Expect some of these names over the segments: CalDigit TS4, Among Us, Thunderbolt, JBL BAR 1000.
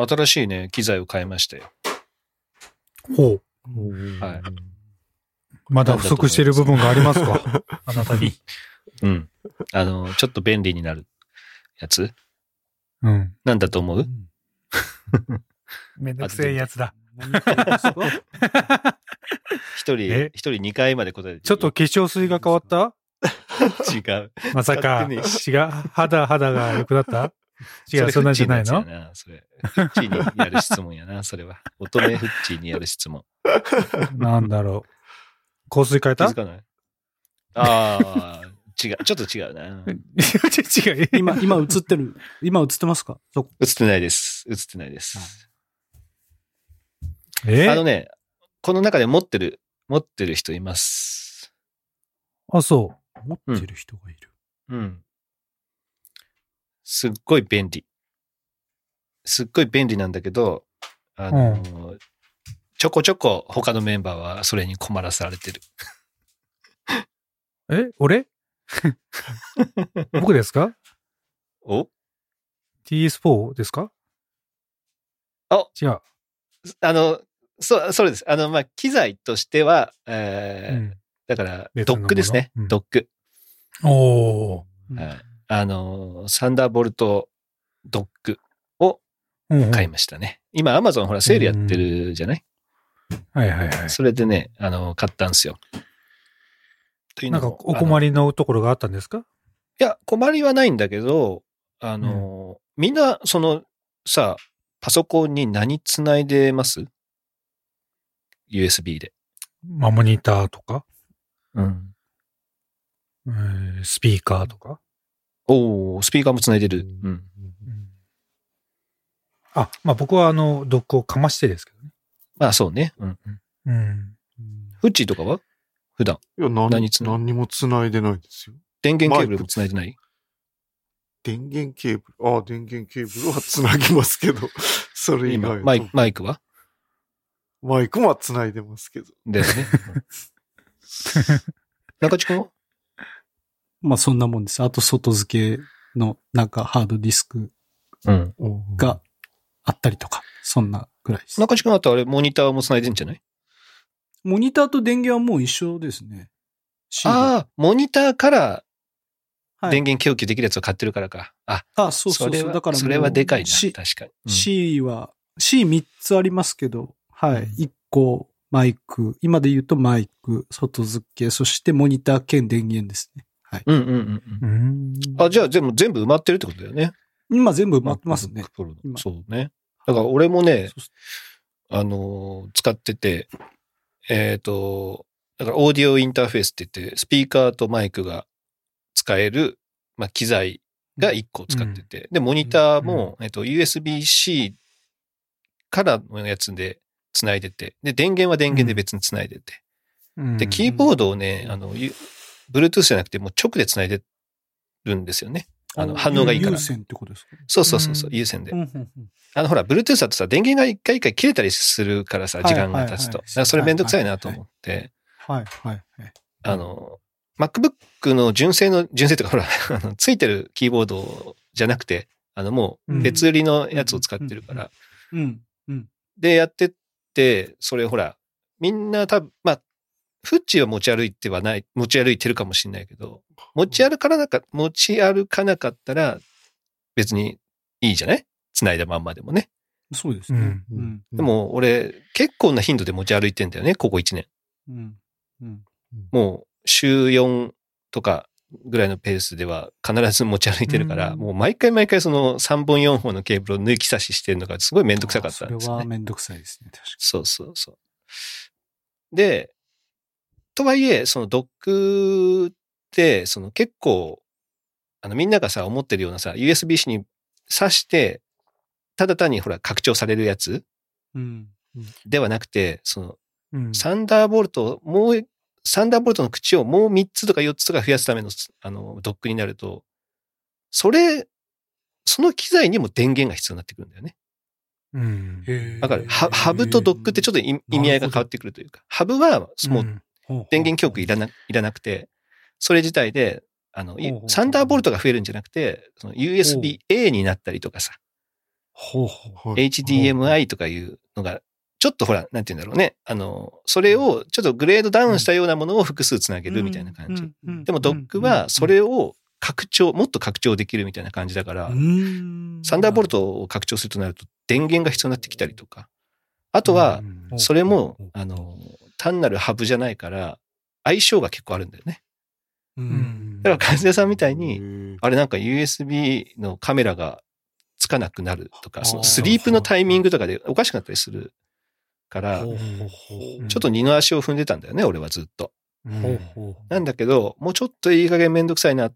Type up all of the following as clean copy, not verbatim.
新しいね、機材を買いまして。ほう。はい。まだ不足している部分がありますか？あなたに。うん。ちょっと便利になるやつ。うん。なんだと思う？めんどくせえやつだ。一人2回まで答えて。ちょっと化粧水が変わった？違う。まさか、違う。肌が良くなった？違う、そんなんじゃないの？それフッチーにやる質問やな、それは。乙女フッチーにやる質問。なんだろう。香水変えた？気づかない。ああ、違う。ちょっと違うな。違う。今映ってる。今映ってますか？映ってないです。映ってないです。この中で持ってる人います。あ、そう。持ってる人がいる。うん。すっごい便利。すっごい便利なんだけど、うん、ちょこちょこ他のメンバーはそれに困らされてる。え？俺？僕ですか？お？ TS4 ですか？あ、違う。それです。まあ、機材としては、だから、ドックですね。ドック。おー。はい。サンダーボルトドックを買いましたね。うん、今、アマゾンほら、セールやってるじゃない？はいはいはい。それでね、買ったんですよ。なんか、お困りのところがあったんですか？いや、困りはないんだけど、みんな、その、さ、パソコンに何つないでます？ USB で。まあ、モニターとか、うん、スピーカーとか。おー、スピーカーもつないでる。うん。うん、あ、まあ僕はドックをかましてですけどね。まあそうね。うん。うん。フッチーとかは普段。いや、何にもつないでないですよ。電源ケーブルもつないでない？電源ケーブル。ああ、電源ケーブルはつなぎますけど、それ以外は。マイクは？マイクもつないでますけど。だよね。中地君は？まあそんなもんです。あと外付けのなんかハードディスクがあったりとか、そんなぐらいです。中地君だったらあれモニターもつないでんじゃない？モニターと電源はもう一緒ですね。ああ、モニターから電源供給できるやつを買ってるからか。はい、あ、そうそうそう。だからそれはでかいな。確かに。うん、C3 つありますけど、はい。1個マイク、今で言うとマイク、外付け、そしてモニター兼電源ですね。はい。うんうんうん。あ、じゃあ全部埋まってるってことだよね。今全部埋まってますね。そうね。だから俺もね、使ってて、だからオーディオインターフェースって言って、スピーカーとマイクが使える、まあ、機材が1個使ってて、うん、で、モニターも、うん、USB-C からのやつで繋いでて、で、電源は電源で別に繋いでて、うん、で、キーボードをね、Bluetooth じゃなくてもう直で繋いでるんですよね。反応がいいから。有線ってことですか？そうそうそう、有線で。ほら、Bluetooth だとさ、電源が一回一回切れたりするからさ、時間が経つと。だからそれめんどくさいなと思って。はいはいはい。MacBook の純正とかほら、ついてるキーボードじゃなくて、もう別売りのやつを使ってるから。うん。うん。で、やってって、それほら、みんな多分、まあ、フッチーは持ち歩いてるかもしれないけど、持ち歩かなかったら別にいいじゃない？繋いだまんまでもね。そうですね。うん、でも俺、結構な頻度で持ち歩いてんだよね、ここ1年。うんうん、もう週4とかぐらいのペースでは必ず持ち歩いてるから、もう毎回その3本4本のケーブルを抜き差ししてるのがすごいめんどくさかったんですね。それはめんどくさいですね、確かに。そうそうそう。で、とはいえ、そのドックって、その結構、みんながさ、思ってるようなさ、USB-C に挿して、ただ単にほら、拡張されるやつ、うんうん、ではなくて、その、うん、サンダーボルトの口をもう3つとか4つとか増やすための、ドックになると、その機材にも電源が必要になってくるんだよね。うん。だから、ハブとドックってちょっと意味合いが変わってくるというか、ハブは、もう、電源供給いらなくて、それ自体で、サンダーボルトが増えるんじゃなくて、USB-A になったりとかさ、ほうほう HDMI とかいうのが、ちょっとほら、なんて言うんだろうね。それをちょっとグレードダウンしたようなものを複数つなげるみたいな感じ。でもドックはそれをもっと拡張できるみたいな感じだから、サンダーボルトを拡張するとなると電源が必要になってきたりとか。あとは、それも、単なるハブじゃないから、相性が結構あるんだよね。だから、和也さんみたいに、あれなんか USB のカメラがつかなくなるとか、そのスリープのタイミングとかでおかしくなったりする。から、ちょっと二の足を踏んでたんだよね、俺はずっと。なんだけど、もうちょっといい加減めんどくさいなっ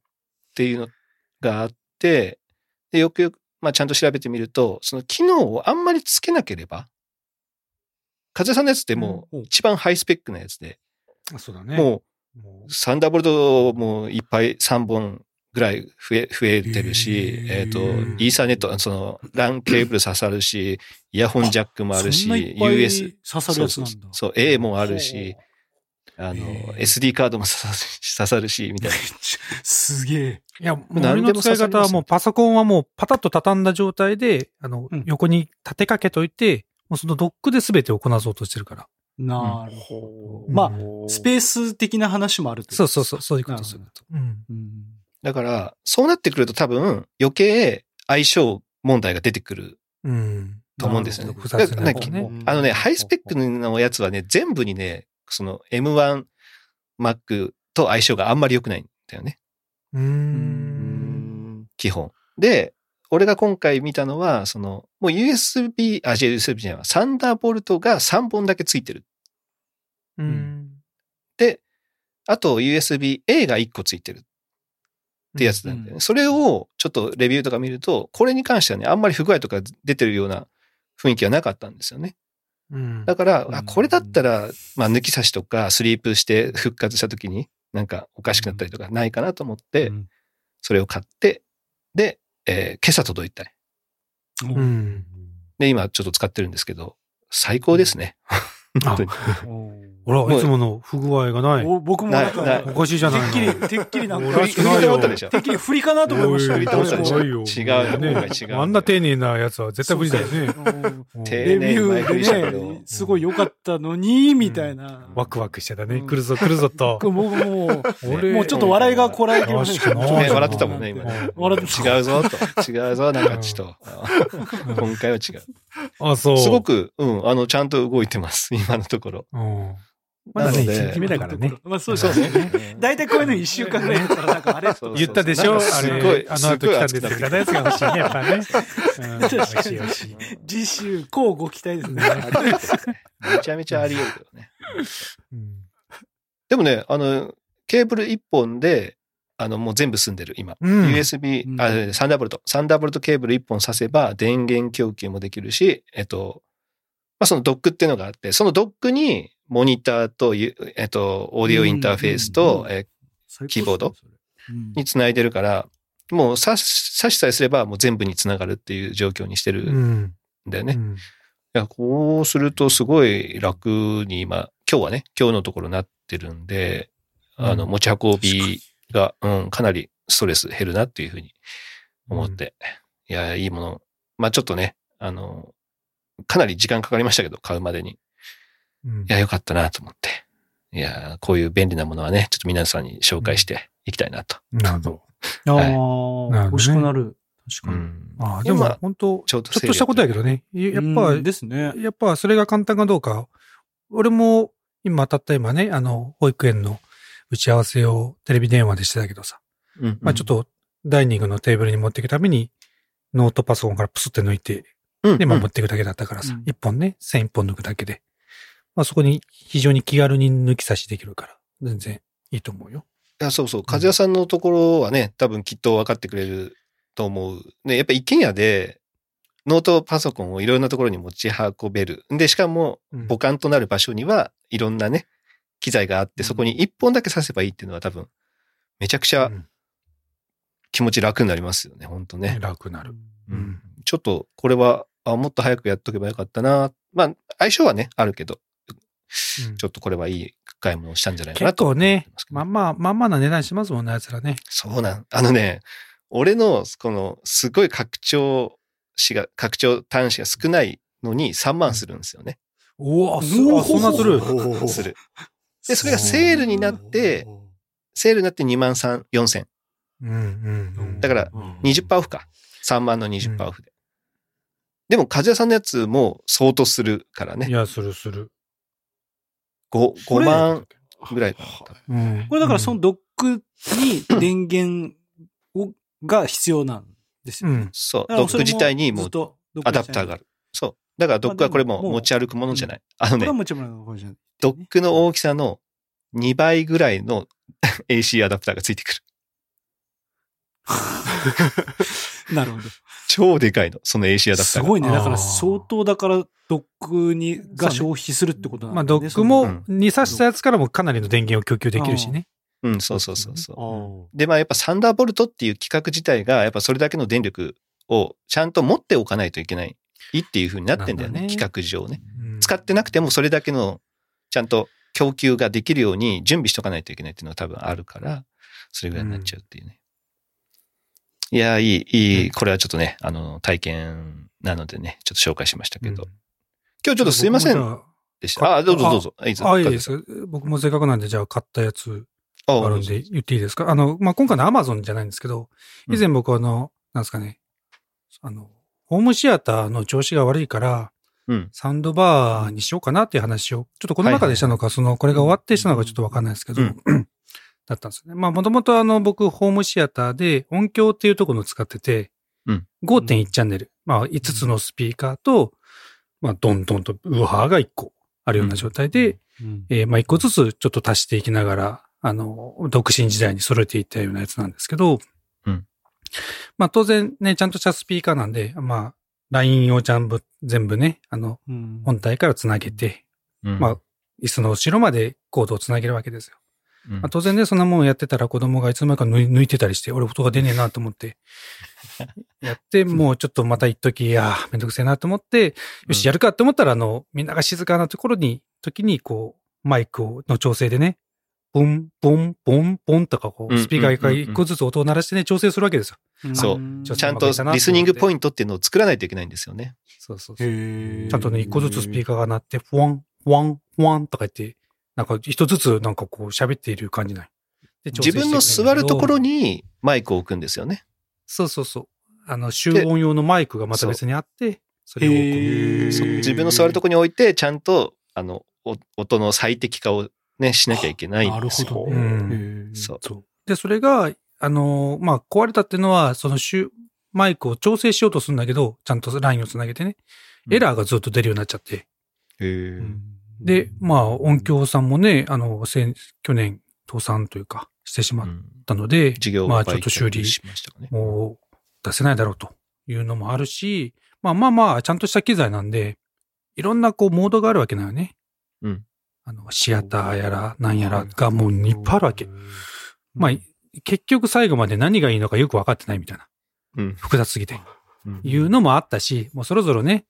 ていうのがあって、でよくよく、まあちゃんと調べてみると、その機能をあんまりつけなければ、和也さんのやつってもう一番ハイスペックなやつで、もうサンダーボルトもいっぱい3本ぐらい増えてるし、イーサネット、LAN ケーブル刺さるし、イヤホンジャックもあるし、US 刺さるやつなんだ。そう、A もあるし、SD カードも刺さるし、みたいな。すげえ。いや、もう俺の使い方はもうパソコンはもうパタッと畳んだ状態で、横に立てかけといて、もうそのドックで全てをこなそうとしてるから。なるほど。まあ、スペース的な話もあると。そういうことすると。だから、そうなってくると多分余計相性問題が出てくると思うんですよね。ハイスペックのやつはね、全部にね、その M1 Mac と相性があんまり良くないんだよね。基本。で、俺が今回見たのは、もう USB じゃない、サンダーボルトが3本だけついてる。で、あと USB-A が1個ついてる。ってやつなんだよね。それをちょっとレビューとか見ると、これに関してはね、あんまり不具合とか出てるような雰囲気はなかったんですよね。だから、これだったら、まあ、抜き差しとかスリープして復活した時になんかおかしくなったりとかないかなと思って、それを買って、で、今朝届いたり。で、今ちょっと使ってるんですけど、最高ですね。本当に。ほら、いつもの不具合がない。僕もなんか、おかしいじゃないの。てっきりなんか、てっきり振りかなと思いました。振りと思ったでしょ。違うね。あんな丁寧なやつは絶対無理だよね。レビューね、すごい良かったのに、みたいな。ワクワクしてたね。来るぞと。もうちょっと笑いがこらえてましたけど。笑ってたもんね、今。違うぞ、なんかちょっと。今回は違う。あ、そう。すごく、ちゃんと動いてます、今のところ。まだね、1日目だからね。まあそうですね。大体こういうの1週間ぐらいやったら、なんかあれ言ったでしょ、あれ。あの後来たんですけど、いらないやつが欲しいね、やっぱね。欲しい。次週、こうご期待ですね。めちゃめちゃあり得るけどね。でもね、ケーブル1本で、もう全部済んでる、今。USB、サンダーボルトケーブル1本挿せば、電源供給もできるし、まあそのドックっていうのがあって、そのドックに、モニターと、オーディオインターフェースと、キーボードにつないでるから、もう差しさえすればもう全部につながるっていう状況にしてるんだよね。いや、こうするとすごい楽に今日のところなってるんで、持ち運びが、かなりストレス減るなっていうふうに思って、いや、いいもの。まあちょっとね、かなり時間かかりましたけど、買うまでに。いや、よかったなと思って。いや、こういう便利なものはね、ちょっと皆さんに紹介していきたいなと。なるほど。はい、欲しくなる。確かに。でも、本当ちょっとしたことやけどね。やっぱ、それが簡単かどうか。俺も、たった今ね、保育園の打ち合わせをテレビ電話でしてたけどさ。ちょっと、ダイニングのテーブルに持っていくために、ノートパソコンからプスって抜いて、で、持っていくだけだったからさ。一本ね、線一本抜くだけで。まあそこに非常に気軽に抜き差しできるから、全然いいと思うよ。いや、そうそう。和也さんのところはね、多分きっと分かってくれると思う。ね、やっぱ一軒家でノートパソコンをいろんなところに持ち運べる。で、しかも母艦となる場所にはいろんなね、機材があって、そこに一本だけ挿せばいいっていうのは多分、めちゃくちゃ気持ち楽になりますよね、ほんとね。楽になる。ちょっとこれは、もっと早くやっとけばよかったな。まあ、相性はね、あるけど。ちょっとこれはいい買い物をしたんじゃないかなと。結構ね、まんまな値段しますもんね、あいつらね。そうなん。俺の、この、すごい拡張子が、拡張端子が少ないのに3万するんですよね。うわ、そんなする。で、それがセールになって、2万3、4千。だから 20% オフか。3万の 20% オフで。でも、和也さんのやつも相当するからね。いや、するする。5万ぐらいだった。これだからそのドックに電源をが必要なんですよ、ね。そう。ドック自体にもうアダプターがある。そう。だからドックはこれも持ち歩くものじゃない。ドックの大きさの2倍ぐらいの AC アダプターがついてくる。なるほど。超でかいの、その AC アダプターが。すごいね。だから相当、だからドックにが消費するってことなんだね。まあドックも、に挿したやつからもかなりの電源を供給できるしね。うん、そうそうそうそう。で、まあやっぱサンダーボルトっていう規格自体が、やっぱそれだけの電力をちゃんと持っておかないといけないっていう風になってんだよね、規格上ね。使ってなくてもそれだけのちゃんと供給ができるように準備しとかないといけないっていうのは多分あるから、それぐらいになっちゃうっていうね。いや、いい、これはちょっとね、体験なのでね、ちょっと紹介しましたけど。今日ちょっとすいませんでした。どうぞ。いいです。僕もせっかくなんで、じゃあ買ったやつあるんで言っていいですか。まあ、今回の Amazon じゃないんですけど、以前僕なんですかね、ホームシアターの調子が悪いから、サンドバーにしようかなっていう話を、ちょっとこの中でしたのか、これが終わってしたのかちょっとわかんないですけど、だったんですね。まあ、もともと僕、ホームシアターで音響っていうところを使ってて、5.1 チャンネル、まあ、5つのスピーカーと、まあ、どんどんとウーハーが1個あるような状態で、まあ、1個ずつちょっと足していきながら、独身時代に揃えていったようなやつなんですけど、まあ、当然ね、ちゃんとしたスピーカーなんで、まあ、LINE を全部ね、本体からつなげて、まあ、椅子の後ろまでコードをつなげるわけですよ。まあ、当然ね、そんなもんやってたら子供がいつの間にか抜いてたりして、俺音が出ねえなと思って、やって、もうちょっとまた一時、いや、めんどくせえなと思って、よし、やるかって思ったら、みんなが静かなところに、時にこう、マイクの調整でね、ボン、ボン、ボン、ボンとかこう、スピーカーが一個ずつ音を鳴らしてね、調整するわけですよ。そう。ちゃんとリスニングポイントっていうのを作らないといけないんですよね。そうそうそう。ちゃんとね、一個ずつスピーカーが鳴って、フワン、フワン、フワンとか言って、なんか一つずつなんかこう喋っている感じない。自分の座るところにマイクを置くんですよね。そうそうそう。集音用のマイクがまた別にあって、それを置く。自分の座るところに置いて、ちゃんと音の最適化をね、しなきゃいけないんですよ。なるほど、そう。で、それが、まあ、壊れたっていうのは、マイクを調整しようとするんだけど、ちゃんとラインをつなげてね、エラーがずっと出るようになっちゃって。で、まあ、音響さんもね、去年、倒産というか、してしまったので、まあ、ちょっと修理も出せないだろうというのもあるし、まあ、ちゃんとした機材なんで、いろんなこう、モードがあるわけだよね。シアターやら、なんやらがもういっぱいあるわけ。まあ、結局最後まで何がいいのかよく分かってないみたいな。複雑すぎて。いうのもあったし、もうそろそろね、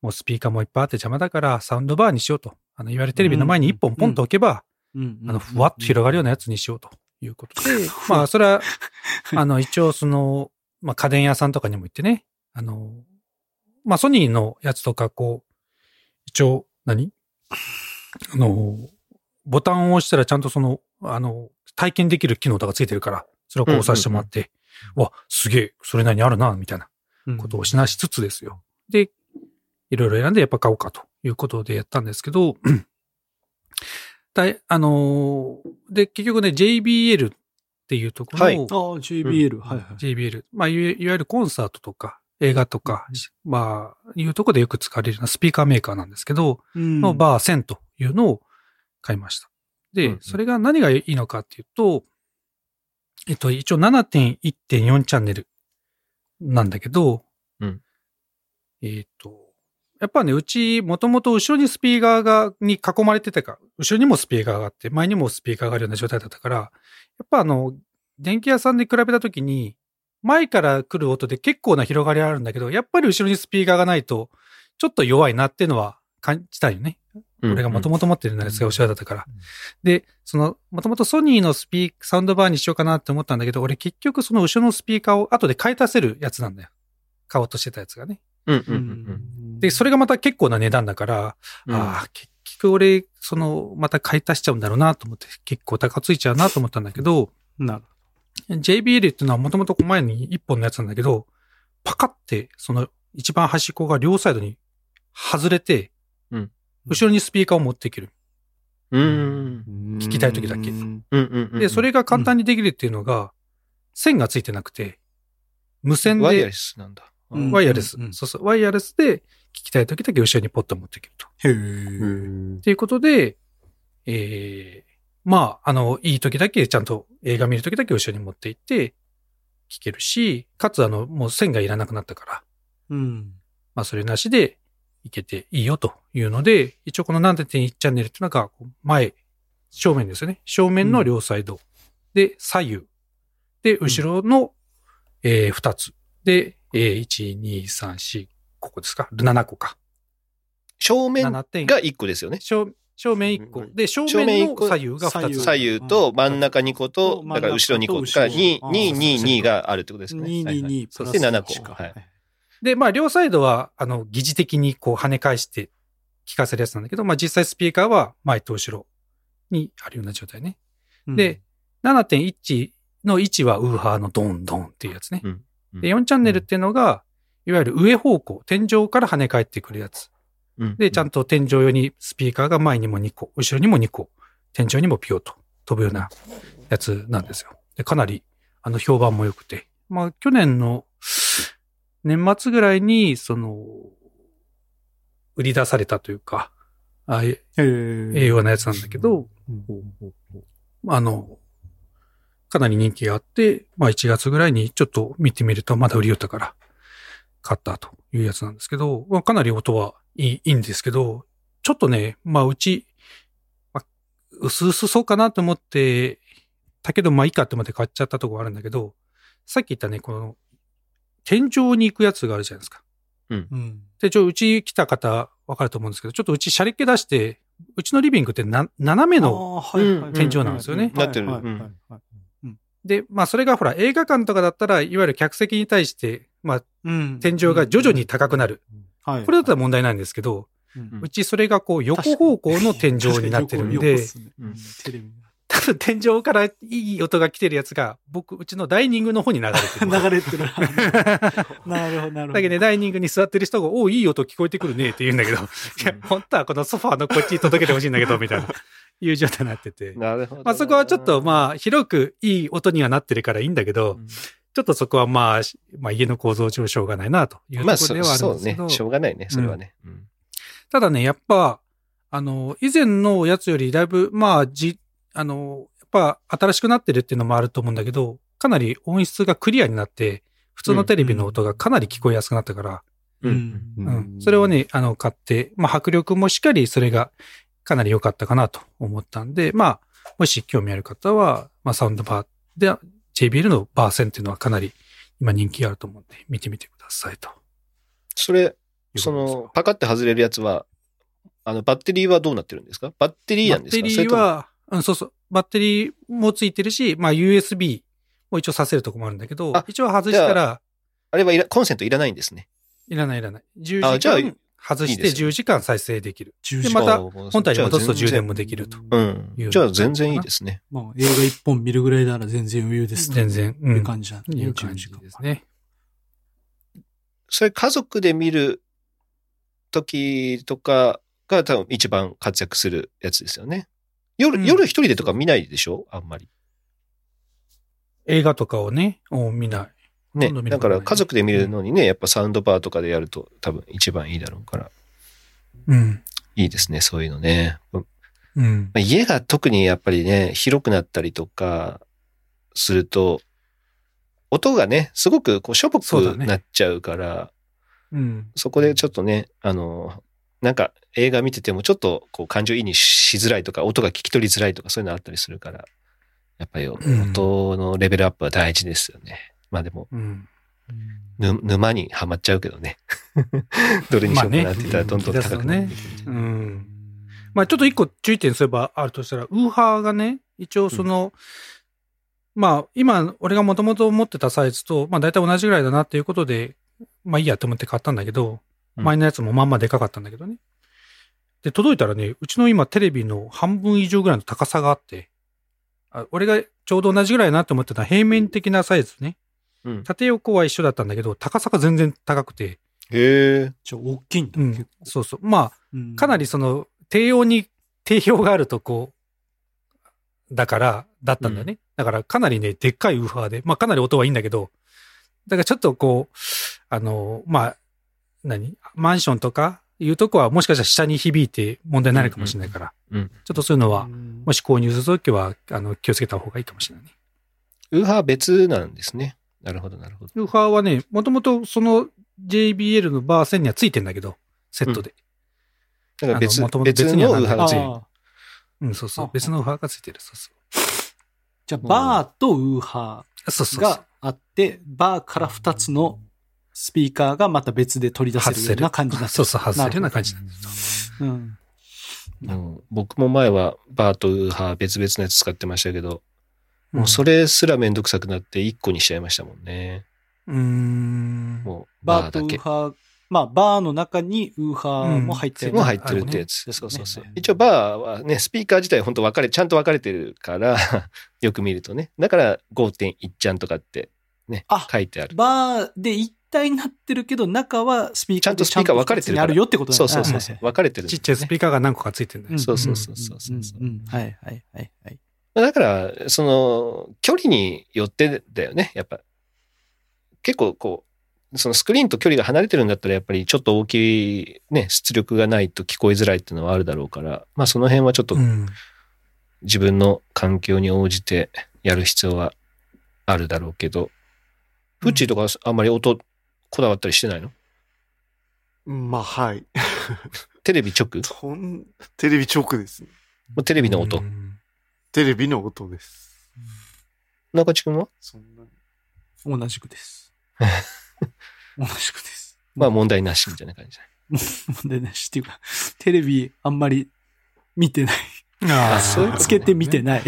もうスピーカーもいっぱいあって邪魔だから、サウンドバーにしようと。いわゆるテレビの前に一本ポンと置けば、ふわっと広がるようなやつにしようということで、まあ、それは、一応まあ、家電屋さんとかにも行ってね、まあ、ソニーのやつとか、こう、一応、ボタンを押したらちゃんと体験できる機能とかついてるから、それをこう押させてもらって、わ、すげえ、それなりにあるな、みたいなことをしなしつつですよ。で、いろいろ選んでやっぱ買おうかということでやったんですけど、で、結局ね、JBL っていうところを、はい。JBL、はいはい。JBL。まあ、いわゆるコンサートとか、映画とか、まあ、いうところでよく使われるようなスピーカーメーカーなんですけど、のバー1000というのを買いました。で、それが何がいいのかっていうと、一応 7.1.4 チャンネルなんだけど、やっぱね、うち、もともと後ろにスピーカーに囲まれてたから、後ろにもスピーカーがあって、前にもスピーカーがあるような状態だったから、やっぱ電気屋さんで比べたときに、前から来る音で結構な広がりあるんだけど、やっぱり後ろにスピーカーがないと、ちょっと弱いなっていうのは感じたよね。俺がもともと持ってるやつが後ろだったから。で、もともとソニーのサウンドバーにしようかなって思ったんだけど、俺結局その後ろのスピーカーを後で買い足せるやつなんだよ。買おうとしてたやつがね。うんうんうんうん、で、それがまた結構な値段だから、うん、ああ、結局俺、その、また買い足しちゃうんだろうなと思って、結構高ついちゃうなと思ったんだけど、なるほど。JBL っていうのはもともと前に1本のやつなんだけど、パカって、その一番端っこが両サイドに外れて、うん、後ろにスピーカーを持っていける。うん、聞きたい時だけ、うんうん。で、それが簡単にできるっていうのが、線がついてなくて、無線で。ワイヤレスなんだ。ワイヤレス、うんうん。そうそう。ワイヤレスで聞きたい時だけ後ろにポッと持っていけると。へえ。っていうことで、まあ、いい時だけ、ちゃんと映画見る時だけ後ろに持っていって、聞けるし、かつもう線がいらなくなったから。うん。まあ、それなしで、いけていいよというので、一応この 7.1 チャンネルっていうのが、前、正面ですよね。正面の両サイド。うん、で、左右。で、後ろの、うん、2つ。で、1、2、3、4、ここですか ?7 個か。正面が1個ですよね。正面1個。で、正面の左右が2つ。左右と真ん中2個と、だから後ろ2個から2、2、2、2があるってことですね。2、2、2、そして7個。はい。で、まあ、両サイドは、疑似的にこう跳ね返して聞かせるやつなんだけど、まあ、実際スピーカーは前と後ろにあるような状態ね。うん、で、7.1 の位置はウーハーのドンドンっていうやつね。うんうん、で、4チャンネルっていうのが、いわゆる上方向、天井から跳ね返ってくるやつ。うん、で、ちゃんと天井用にスピーカーが前にも2個、後ろにも2個、天井にもピヨッと飛ぶようなやつなんですよ。で、かなり、評判も良くて。まあ、去年の、年末ぐらいに、売り出されたというか、栄養なやつなんだけど、かなり人気があって、まあ1月ぐらいにちょっと見てみると、まだ売り寄ったから、買ったというやつなんですけど、まあ、かなり音はいいんですけど、ちょっとね、まあうち、まあ、薄々そうかなと思って、だけどまあいいかと思って買っちゃったとこあるんだけど、さっき言ったね、この、天井に行くやつがあるじゃないですか。うん。で、うち来た方分かると思うんですけど、ちょっとうちシャレっ気出して、うちのリビングって斜めの天井なんですよね。なってる。で、まあそれがほら映画館とかだったら、いわゆる客席に対して、まあ、うん、天井が徐々に高くなる。うんうん、これだったら問題ないんですけど、うんうん、うちそれが横方向の天井になってるんで、多分天井からいい音が来てるやつが、うちのダイニングの方に流れてる。流れてる。なるほど、なるほど。だけどね、ダイニングに座ってる人が、おいい音聞こえてくるねって言うんだけど、いや、本当はこのソファーのこっちに届けてほしいんだけど、みたいな、いう状態になってて。なるほど。まあそこはちょっと、まあ、広くいい音にはなってるからいいんだけど、うん、ちょっとそこはまあ家の構造上しょうがないな、というところではあるんですけど。まあそうね、しょうがないね、それはね。うん、ただね、やっぱ、以前のやつよりだいぶ、まあ、やっぱ新しくなってるっていうのもあると思うんだけど、かなり音質がクリアになって、普通のテレビの音がかなり聞こえやすくなったから、うん。うん。それをね、買って、まあ、迫力もしっかりそれがかなり良かったかなと思ったんで、まあ、もし興味ある方は、まあ、サウンドバーで、JBL のバー1000っていうのはかなり今人気があると思うんで、見てみてくださいと。それ、パカって外れるやつは、バッテリーはどうなってるんですか？バッテリーなんですか？バッテリーは、うん、そうそう。バッテリーもついてるし、まあ USB も一応させるとこもあるんだけど、一応外したら。あれはコンセントいらないんですね。いらない。10時間外して10時間再生できる。いいでね、でまた本体に戻すと充電もできると。うん。じゃあ全然いいですね。まあ映画一本見るぐらいなら全然余裕ですね。全然。いう感じなんで。いう感じですね。それ家族で見るときとかが多分一番活躍するやつですよね。夜一人でとか見ないでしょ、うん、あんまり。映画とかをね、見ない。ね、だから家族で見るのにね、やっぱサウンドバーとかでやると多分一番いいだろうから。うん。いいですね、そういうのね。うん。まあ、家が特にやっぱりね、広くなったりとかすると、音がね、すごくしょぼくなっちゃうから、うん。そこでちょっとね、なんか映画見ててもちょっと感情移入しづらいとか音が聞き取りづらいとかそういうのあったりするからやっぱり音のレベルアップは大事ですよね、うん、まあでも、うん、沼にはまっちゃうけどねどれにしようかなって言ったらどんどん高くなってくるじゃない、まあね、うん、まあちょっと一個注意点すればあるとしたらウーハーがね一応まあ今俺がもともと持ってたサイズとまあ大体同じぐらいだなっていうことでまあいいやと思って買ったんだけど、前のやつもまんまでかかったんだけどね。で、届いたらね、うちの今テレビの半分以上ぐらいの高さがあって、俺がちょうど同じぐらいだなと思ってた平面的なサイズね、うん。縦横は一緒だったんだけど、高さが全然高くて。へぇ。ちょ、大きいんだ、うん。そうそう。まあ、うん、かなりその、定評があるとこだったんだよね。うん、だからかなりね、でっかいウーファーで、まあかなり音はいいんだけど、だからちょっとこう、まあ、マンションとかいうとこはもしかしたら下に響いて問題になるかもしれないから、うんうん、ちょっとそういうのは、うん、もし購入するときは気をつけた方がいいかもしれないね。ウーハー別なんですね。なるほどなるほど。ウーハーはね、もともとその JBL のバー1000にはついてんだけど、セットで。うん、だから別のウーハーがついてる。うん、そうそう。別のウーハーがついてる。そうそう。じゃあバーとウーハーがあって、そうそうそう、バーから2つのスピーカーがまた別で取り出せるような感じなんです。そうそう、外せるような感じなんです。うん。僕も前はバーとウーハー別々のやつ使ってましたけど、うん、もうそれすらめんどくさくなって1個にしちゃいましたもんね。もうバーだけ。バーとウーハー、まあバーの中にウーハーも入ってる、うん、も入ってるってやつ。そうそうそう。一応バーはね、スピーカー自体本当ちゃんと分かれてるからよく見るとね。だから 5.1 ちゃんとかってね、書いてある。バーで一体になってるけど、中はスピーカーでちゃんと2つにあるよってことなんだね。そうそうそう。分かれてる。ちっちゃいスピーカーが何個かついてるんだよね。そうそうそうそう。はいはいはいはい。だから、その、距離によってだよね。やっぱ、結構こう、そのスクリーンと距離が離れてるんだったら、やっぱりちょっと大きいね、出力がないと聞こえづらいっていうのはあるだろうから、まあその辺はちょっと、自分の環境に応じてやる必要はあるだろうけど、フッチーとかあんまり音、こだわったりしてないの？まあはい。テレビ直？テレビ直ですね。テレビの音。テレビの音です。中地君は？そんなに同じくです。同じくです。まあ問題なしみたいな感じ。問題なしっていうかテレビあんまり見てない。ああ、そういうことね。つけて見てない。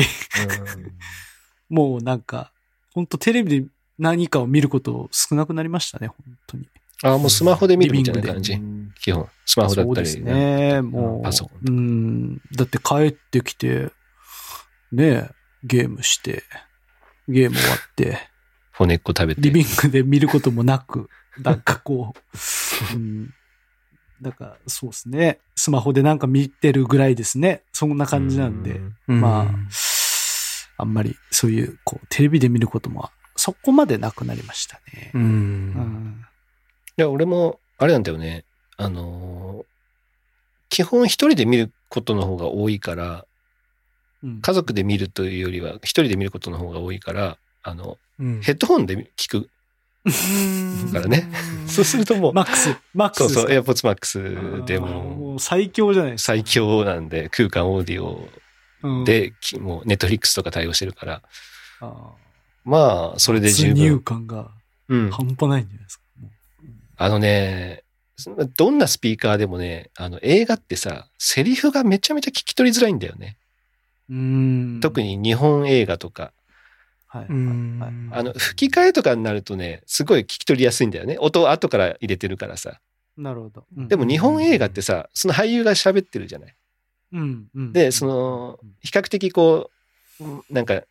もうなんか本当テレビで何かを見ること少なくなりましたね、本当に。ああ、もうスマホで見るみたいな感じ。基本。スマホだったり。そうですね、もう。パソコン。だって帰ってきて、ね、ゲームして、ゲーム終わって、骨っこ食べて。リビングで見ることもなく、なんかこう、だからそうですね、スマホでなんか見てるぐらいですね。そんな感じなんで、まあ、あんまりそういう、こう、テレビで見ることも、そこまでなくなりましたね。いや、俺も、あれなんだよね。基本一人で見ることの方が多いから、家族で見るというよりは一人で見ることの方が多いから、ヘッドホンで聞く。からね。そうするともう。マックス。そうそう、AirPods Max でもう最強じゃないですか。最強なんで、空間オーディオで、もうNetflixとか対応してるから。まあ、それで十分。入感が半端ないんじゃないですか。どんなスピーカーでもね、映画ってさ、セリフがめちゃめちゃ聞き取りづらいんだよね。特に日本映画とか。はい。吹き替えとかになるとね、すごい聞き取りやすいんだよね。音を後から入れてるからさ。なるほど。でも日本映画ってさ、その俳優が喋ってるじゃない。で、その、比較的こう、なんか、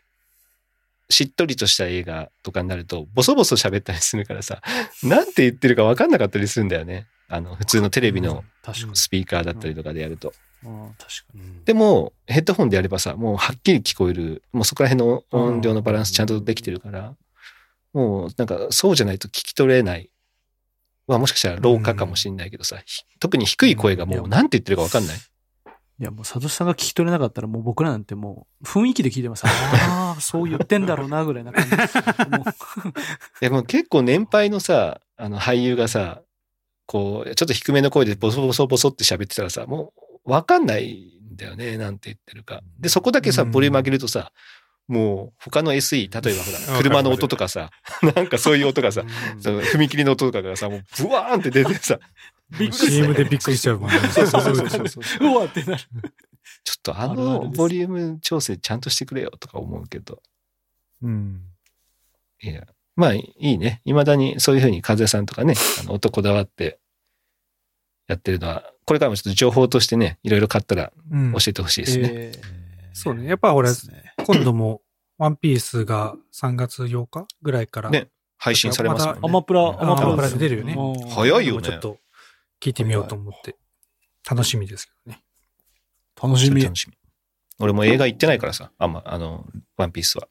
しっとりとした映画とかになるとボソボソ喋ったりするからさ、なんて言ってるか分かんなかったりするんだよね。普通のテレビのスピーカーだったりとかでやると。でもヘッドホンでやればさ、もうはっきり聞こえる。もうそこら辺の音量のバランスちゃんとできてるから、もうなんかそうじゃないと聞き取れない。まあもしかしたら老化かもしれないけどさ、特に低い声がもうなんて言ってるか分かんない。いやもう佐藤さんが聞き取れなかったらもう僕らなんてもう雰囲気で聞いてます。ああ、そう言ってんだろうなぐらいな感じでも結構年配のさ、俳優がさ、こうちょっと低めの声でボソボソボソって喋ってたらさ、もう分かんないんだよね、なんて言ってるか。でそこだけさボリューム上げるとさ、もう他の SE、 例えばほら車の音とかさ、なんかそういう音がさ、その踏切の音とかがさ、もうブワーンって出てさ。CM でびっくりしちゃうもんね。そう。うわってなる。ちょっとボリューム調整ちゃんとしてくれよとか思うけど。いや、まあいいね。未だにそういうふうに風さんとかね、音こだわってやってるのは、これからもちょっと情報としてね、いろいろ買ったら教えてほしいですね。そうね。やっぱ俺、今度もワンピースが3月8日ぐらいから、ね、配信されますもんね。またアマプラで出るよね。早いよね。ちょっと聞いてみようと思って、楽しみですけどね。楽しみ。俺も映画行ってないからさ、ワンピースは。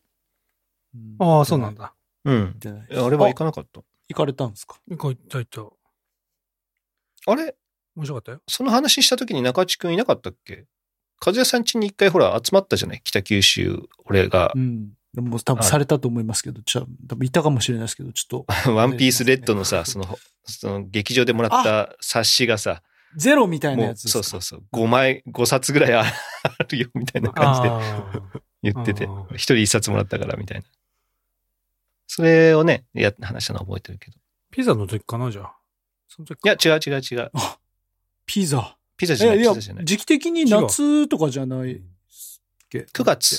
ああ、そうなんだ。うん。あれは行かなかった。行かれたんですか？行った。あれ？面白かったよ。その話した時に中地くんいなかったっけ？和也さん家に一回ほら集まったじゃない？北九州、俺が。うん。でも多分されたと思いますけど、多分いたかもしれないですけど、ちょっと。ワンピースレッドのさ、その劇場でもらった冊子がさ、ゼロみたいなやつですか？そう。5冊ぐらいあるよみたいな感じで言ってて、一人一冊もらったからみたいな。それをね、話したの覚えてるけど。ピザの時かな、じゃあ。その時か。いや、違う。あ、ピザじゃない。いや、時期的に夏とかじゃないっけ？9月。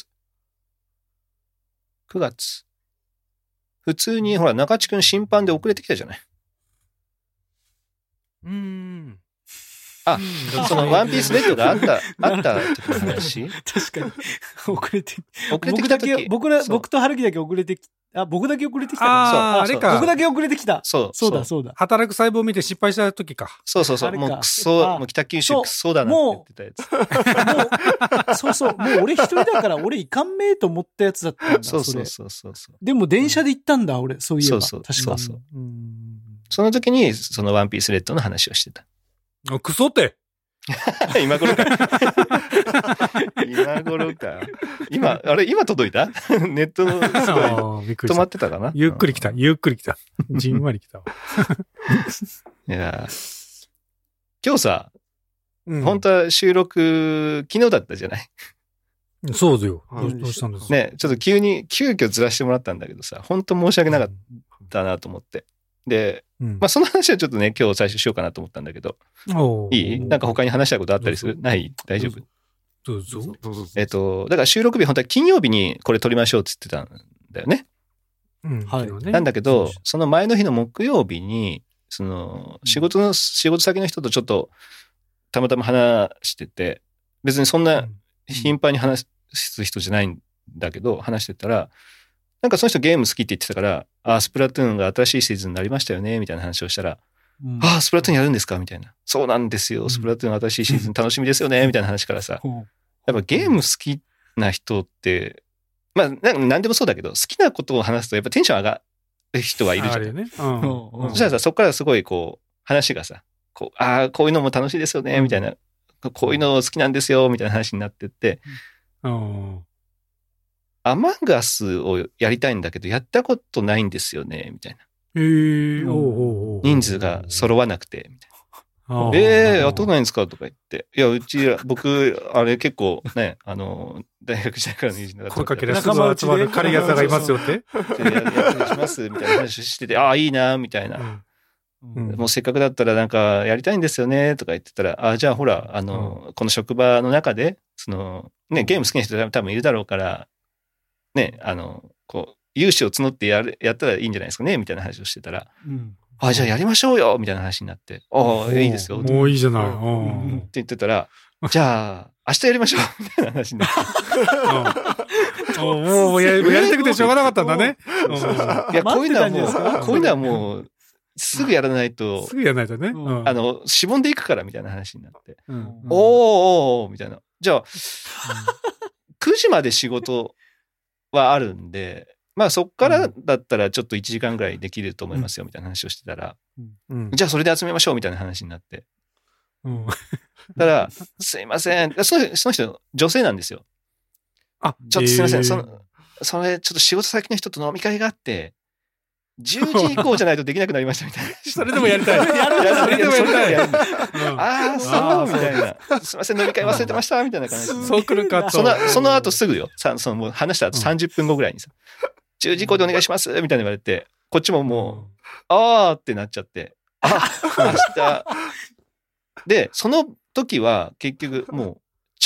普通に、ほら、中地くん審判で遅れてきたじゃない。そのワンピースレッドがあった時の話。確かに。遅れてきた時。僕と春樹だけ遅れてきた。あ、僕だけ遅れてきた。あれか。僕だけ遅れてきた。そうだ。働く細胞を見て失敗した時か。そう。もうクソ、もう北九州クソだなって言ってたやつ。もう俺一人だから俺いかんめえと思ったやつだったんだ。そう。でも電車で行ったんだ、俺。そういえば。そう。その時に、そのワンピースレッドの話をしてた。クソって今頃か。今、あれ今届いた？ネットの止まってたかな？ゆっくり来た。じんわり来たわ。いや、今日さ、本当は収録、昨日だったじゃない？そうですよ。どうしたんですか？ね、ちょっと急遽ずらしてもらったんだけどさ、本当申し訳なかったなと思って。で、その話はちょっとね、今日最初しようかなと思ったんだけど、いい？なんか他に話したことあったりする？ない？大丈夫？どうぞ。だから収録日、本当は金曜日にこれ撮りましょうって言ってたんだよね。はい。なんだけど、その前の日の木曜日に、その、仕事先の人とちょっと、たまたま話してて、別にそんな頻繁に話す人じゃないんだけど、話してたら、なんかその人ゲーム好きって言ってたから、スプラトゥーンが新しいシーズンになりましたよねみたいな話をしたら、スプラトゥーンやるんですかみたいな。そうなんですよ、スプラトゥーン新しいシーズン楽しみですよねみたいな話からさ、やっぱゲーム好きな人って、なんでもそうだけど、好きなことを話すとやっぱテンション上がる人はいるじゃん。そしたらさ、そこからすごいこう、話がさ、こういうのも楽しいですよねみたいな、こういうの好きなんですよみたいな話になってって、アマンガスをやりたいんだけど、やったことないんですよね、みたいな。人数が揃わなくて、みたいな。やったことないんですかとか言って。いや、僕、あれ結構ね、大学時代からの友人だった。声かけられて、仲間集まるカリアさんがいますよって。やします、みたいな話してて、いいな、みたいな。もうせっかくだったらなんかやりたいんですよねとか言ってたら、じゃあほら、この職場の中で、その、ね、ゲーム好きな人多分いるだろうから、ね、こう、融資を募ってやったらいいんじゃないですかねみたいな話をしてたら、じゃあやりましょうよみたいな話になって、いいですよ。もういいじゃない。って言ってたら、じゃあ、明日やりましょうみたいな話になって。もうやりたくてしょうがなかったんだね。いや、こういうのはもう、すぐやらないとね。しぼんでいくからみたいな話になって。みたいな。じゃあ、9時まで仕事、はあるんで、そっからだったらちょっと1時間ぐらいできると思いますよみたいな話をしてたら、じゃあそれで集めましょうみたいな話になって、だからすいません、その人女性なんですよ。ちょっとすいません、それちょっと仕事先の人と飲み会があって10時以降じゃないとできなくなりましたみたいな。それでもやりたい。それでもやりたい。そうみたいな。すいません、飲み会忘れてましたみたいな感じで。そう来るかと。その後すぐよ。もう話した後30分後ぐらいにさ、10時以降でお願いしますみたいな言われて、こっちももう、ってなっちゃって、明日。で、その時は結局もう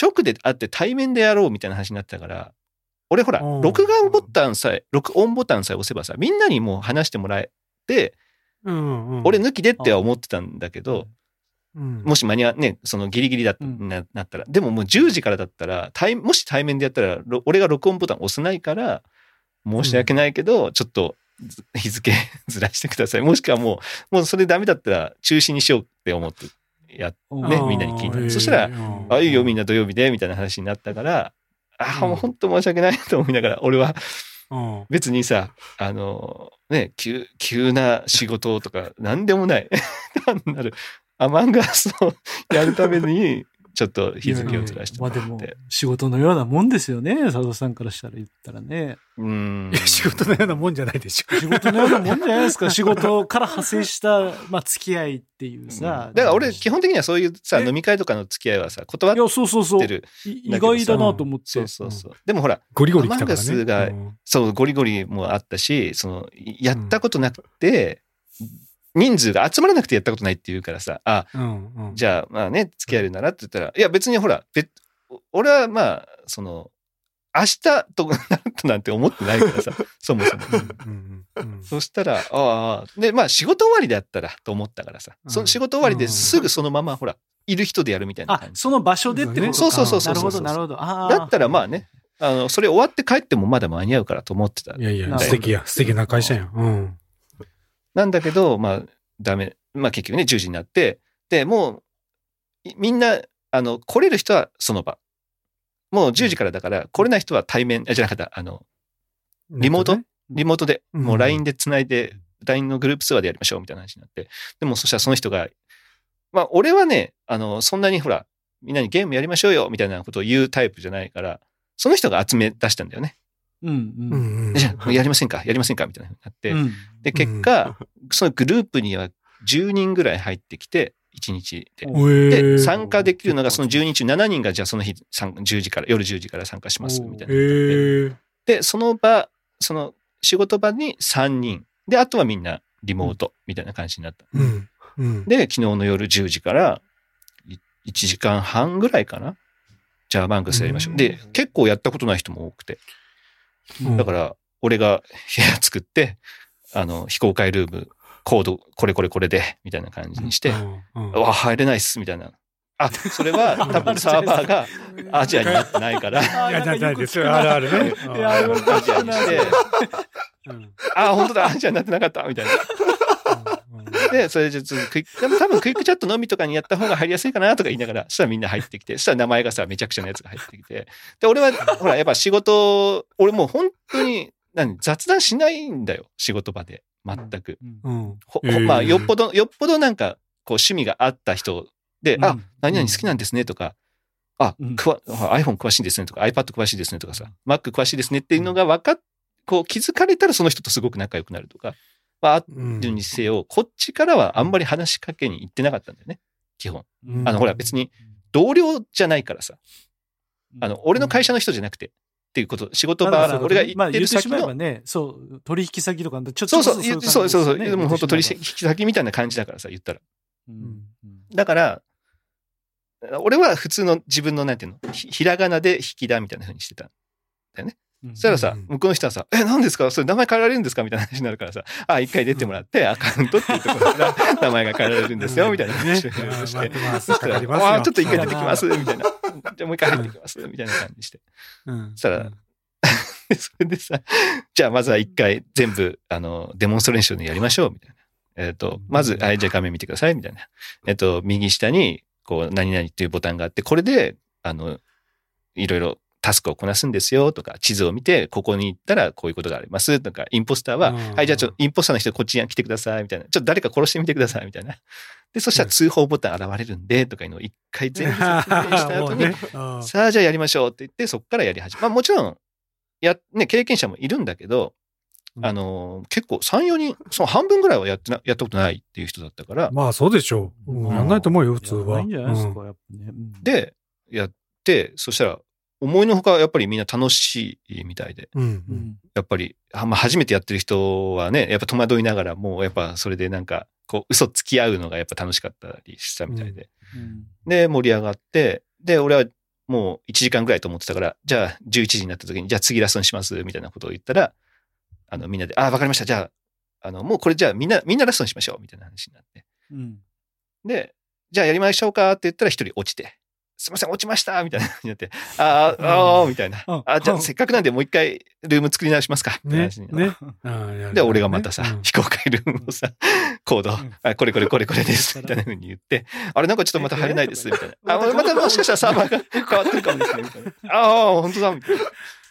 直で会って対面でやろうみたいな話になったから、俺ほら録画ボタンさえ録音ボタンさえ押せばさ、みんなにもう話してもらえて、うんうん、俺抜きでっては思ってたんだけど、うん、もし間に合わね、そのギリギリだ、うん、なったら、でももう10時からだったらもし対面でやったら俺が録音ボタン押せないから、申し訳ないけど、うん、ちょっと日付ずらしてください、もしくはもうそれダメだったら中止にしようって思ってね、みんなに聞いた。そしたらあ、いいよみんな土曜日でみたいな話になったから、あ、もう本当申し訳ないと思いながら、俺は別にさ、ね、急な仕事とか何でもない単なるアマンガスをやるためにちょっと日付をずらしてもらって、まあ、でも仕事のようなもんですよね、佐藤さんからしたら、言ったらね、仕事のようなもんじゃないでしょ仕事のようなもんじゃないですか仕事から派生した、まあ、付き合いっていうさ、だから俺基本的にはそういうさ、飲み会とかの付き合いはさ、断ってる。いや、そう意外だなと思って、そうでもほらゴリゴリ来たからね、アマンガスが、そうゴリゴリもあったし、そのやったことなくて、人数が集まらなくてやったことないって言うからさ、あ、うんうん、じゃあまあね、付き合えるならって言ったら、いや別にほら俺はまあその明日とかなるとなんて思ってないからさそもそも、そしたらで、まあ仕事終わりだったらと思ったからさ、その仕事終わりですぐそのままほらいる人でやるみたいな感じ、その場所でってことか、そうなるほどだったらまあね、それ終わって帰ってもまだ間に合うからと思ってた。いやいや、素敵な会社やん、うんなんだけど、まあダメ、まあ結局ね10時になって、でもうみんな来れる人はその場、もう10時からだから、来れない人は対面じゃなかった、リモートで、もう LINE でつないで、LINE のグループ通話でやりましょうみたいな話になって、でもそしたらその人が、まあ俺はね、そんなにほらみんなにゲームやりましょうよみたいなことを言うタイプじゃないから、その人が集め出したんだよね。やりませんかみたいなになって、で結果、そのグループには10人ぐらい入ってきて、1日で、で参加できるのがその10人中7人が、じゃあその日夜10時から参加しますみたいなで、その仕事場に3人で、あとはみんなリモートみたいな感じになった、で昨日の夜10時から1時間半ぐらいかな、じゃあマンクスやりましょう、で結構やったことない人も多くて、だから俺が部屋作って、非公開ルームコードこれでみたいな感じにして、入れないっすみたいな、それは多分サーバーがアジアになってないからないですよ、あるあるね、アジアにして本当だ、アジアになってなかったみたいな、でそれじゃ多分クイックチャットのみとかにやった方が入りやすいかなとか言いながら、そしたらみんな入ってきて、そしたら名前がさ、めちゃくちゃなやつが入ってきて、で俺はほらやっぱ仕事、俺もう本当に雑談しないんだよ仕事場で全く、まあよっぽどなんかこう趣味があった人で、何々好きなんですねとか、iPhone 詳しいですねとか、 iPad 詳しいですねとかさ、Mac 詳しいですねっていうのがこう気づかれたら、その人とすごく仲良くなるとか、あるにせよ、こっちからはあんまり話しかけに行ってなかったんだよね基本、ほら別に同僚じゃないからさ、俺の会社の人じゃなくてっていうこと、仕事場、俺が行ってる先の、ね、そう取引先とかちょっとそうでも本当取引先みたいな感じだからさ、言ったら、だから俺は普通の自分のなんていうの、ひらがなで引きだみたいな風にしてたんだよね。そしたらさ、向こうの人はさ、何ですかそれ、名前変えられるんですかみたいな話になるからさ、一回出てもらって、アカウントっていうところから名前が変えられるんですよ、みたいな話をして、そしたら、ちょっと一回出てきます、みたいな。じゃあもう一回入ってきます、みたいな感じして。そしたら、それでさ、じゃあまずは一回全部、デモンストレーションでやりましょう、みたいな。まず、じゃあ画面見てください、みたいな。右下に、こう、何々っていうボタンがあって、これで、いろいろ、タスクをこなすんですよとか、地図を見てここに行ったらこういうことがありますとか、インポスターはじゃあちょっとインポスターの人こっちに来てくださいみたいな、ちょっと誰か殺してみてくださいみたいな、でそしたら通報ボタン現れるんでとかいうのを一回全部説明した後にさあじゃあやりましょうって言って、そっからやり始め、もちろん経験者もいるんだけど、結構 3,4 人、その半分ぐらいはやったことないっていう人だったから、まあそうでしょう、やんないと思うよ普通は。でやって、そしたら思いのほかやっぱりみんな楽しいみたいで、やっぱり、初めてやってる人はね、やっぱ戸惑いながらも、やっぱそれでなんかこう嘘つき合うのがやっぱ楽しかったりしたみたいで、で盛り上がって、で俺はもう1時間ぐらいと思ってたから、じゃあ11時になった時に、じゃあ次ラストにします、みたいなことを言ったら、みんなで、ああ、わかりました。じゃあ、もうこれじゃあみんなラストにしましょう、みたいな話になって。うん、で、じゃあやりましょうかって言ったら一人落ちて、すいません、落ちましたみたいな感じになって、みたいな。あ、じゃあせっかくなんでもう一回ルーム作り直しますかって話になって。ね、で、俺がまたさ、非公開ルームをさ、コード、これです、みたいな風に言って、あれなんかちょっとまた入れないです、みたいな。またもしかしたらサーバーが変わってるかもですね、みたいな。本当だ、みたいな。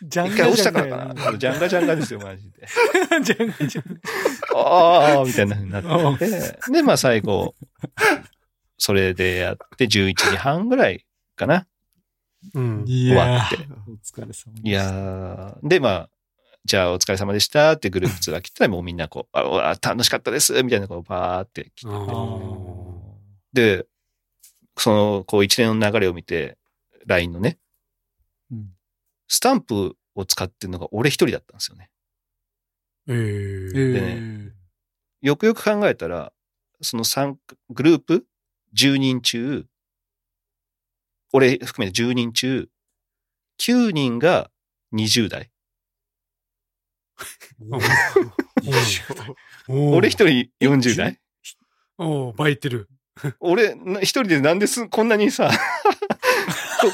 ジャンガ一回落ちたからかな。ジャンガジャンガですよ、マジで。ジャンガジャンガ。みたいな風になって。で、まあ最後、それでやって11時半ぐらい、かな、うん、終わって。お疲れ様でした。いやで、まあ、じゃあお疲れ様でしたってグループツアー来たら、もうみんなこう、楽しかったですみたいなこうバーって来て、で、その、こう一連の流れを見て、LINE のね、うん、スタンプを使ってるのが俺一人だったんですよね。でね、よくよく考えたら、そのグループ10人中、俺含めて10人中、9人が20代。俺一人40代。バイてる。俺一人でなんですこんなにさ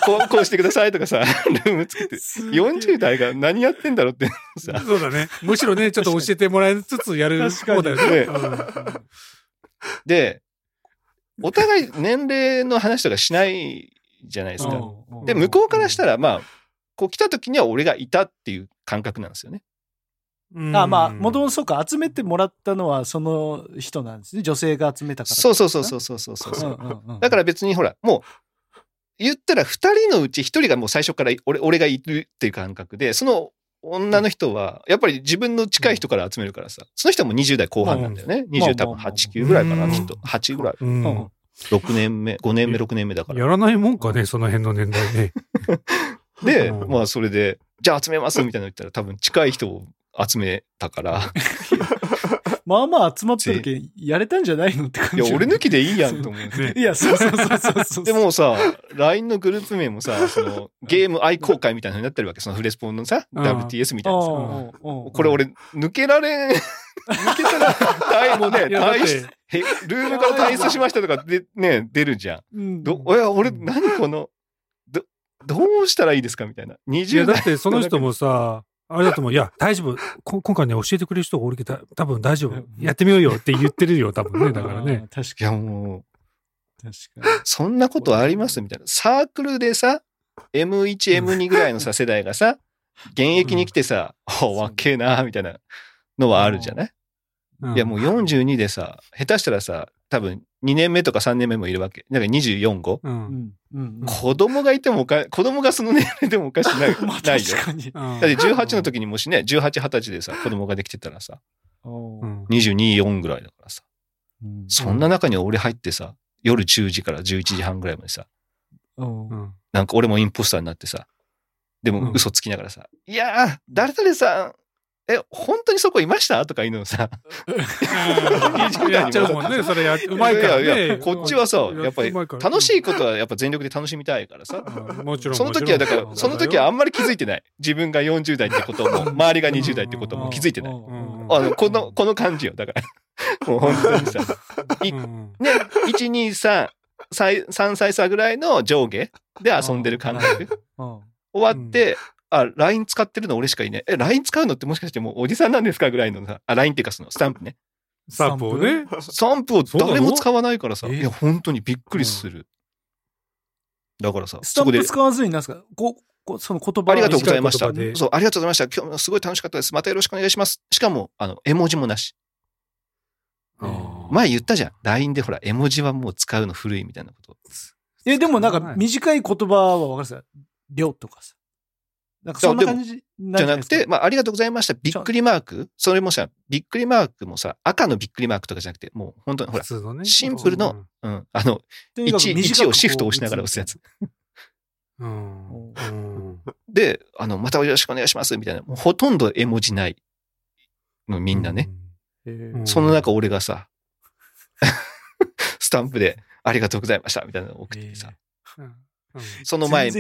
こうしてくださいとかさ、ルーム作って、40代が何やってんだろうってさ。そうだね。むしろね、ちょっと教えてもらいつつやる方だよね。で、お互い年齢の話とかしないじゃないですか。で、向こうからしたら、まあ、こう来た時には俺がいたっていう感覚なんですよね。まあ、もともとそうか、集めてもらったのはその人なんですね。女性が集めたから。そう。だから別にほら、もう、言ったら2人のうち1人がもう最初から俺がいるっていう感覚で、その女の人は、やっぱり自分の近い人から集めるからさ、その人も20代後半なんだよね。20多分8、9ぐらいかな、きっと。8ぐらい。6年目、5年目、6年目だから。やらないもんかね、その辺の年代ね。で、まあ、それで、じゃあ集めますみたいなの言ったら、多分近い人を集めたから。まあまあ集まってるけん、やれたんじゃないのって感じ。いや、俺抜きでいいやんと思う。ね、いや、そう。でもさ、LINE のグループ名もさ、そのゲーム愛好会みたいなのになってるわけ。そのフレスポンのさ、WTS みたいなさ。これ俺、抜けたら、もうね、ルームから退出しましたとかでね、出るじゃん。いや、俺、何この、どうしたらいいですかみたいな。20代。いや、だってその人もさ、あれだと思う。いや、大丈夫。今回ね、教えてくれる人がおるけど、多分大丈夫。やってみようよって言ってるよ、多分ね。だからね。確かに。もう、確かに。そんなことありますみたいな。サークルでさ、M1、M2 ぐらいのさ、世代がさ、現役に来てさ、わっけえな、みたいなのはあるじゃない、いや、もう42でさ、下手したらさ、多分2年目とか3年目もいるわけ。だから24、5。子供がいても子供がその年齢でもおかしくないよ。まあ確かに。だって18の時にもしね、18、20歳でさ、子供ができてたらさ、22、4ぐらいだからさ。そんな中に俺入ってさ、夜10時から11時半ぐらいまでさ、なんか俺もインポスターになってさ、でも嘘つきながらさ、いやー、誰々さん、本当にそこいましたとか言うのさ。やっちゃうもんね、それうまいからね。いや、こっちはさ、やっぱり楽しいことはやっぱ全力で楽しみたいからさ。もちろん。その時はだから、その時はあんまり気づいてない。自分が40代ってことも、周りが20代ってことも気づいてない。この感じよ、だから。もう本当にさ。ね、1、2、3、3歳差ぐらいの上下で遊んでる感覚。終わって、LINE 使ってるの俺しかいない。LINE 使うのってもしかしてもうおじさんなんですかぐらいのさ。LINE っていうかそのスタンプね。スタンプを誰も使わないからさ。いや、本当にびっくりする。だからさ。スタンプ使わずになんすかその言葉ありがとうございました。そう、ありがとうございました。今日もすごい楽しかったです。またよろしくお願いします。しかも、絵文字もなし。前言ったじゃん。LINE でほら、絵文字はもう使うの古いみたいなこと。でもなんか短い言葉はわかるさ。りょうとかさ。なんかそんな感じなんじゃないですか。じゃなくて、まあ、ありがとうございました。びっくりマークそれもさ、びっくりマークもさ、赤のびっくりマークとかじゃなくて、もう本当に、ほら、シンプルの、1をシフト押しながら押すやつ。で、またよろしくお願いします、みたいな。もうほとんど絵文字ないの、みんなね。その中、俺がさ、スタンプで、ありがとうございました、みたいなのを送ってさ。その前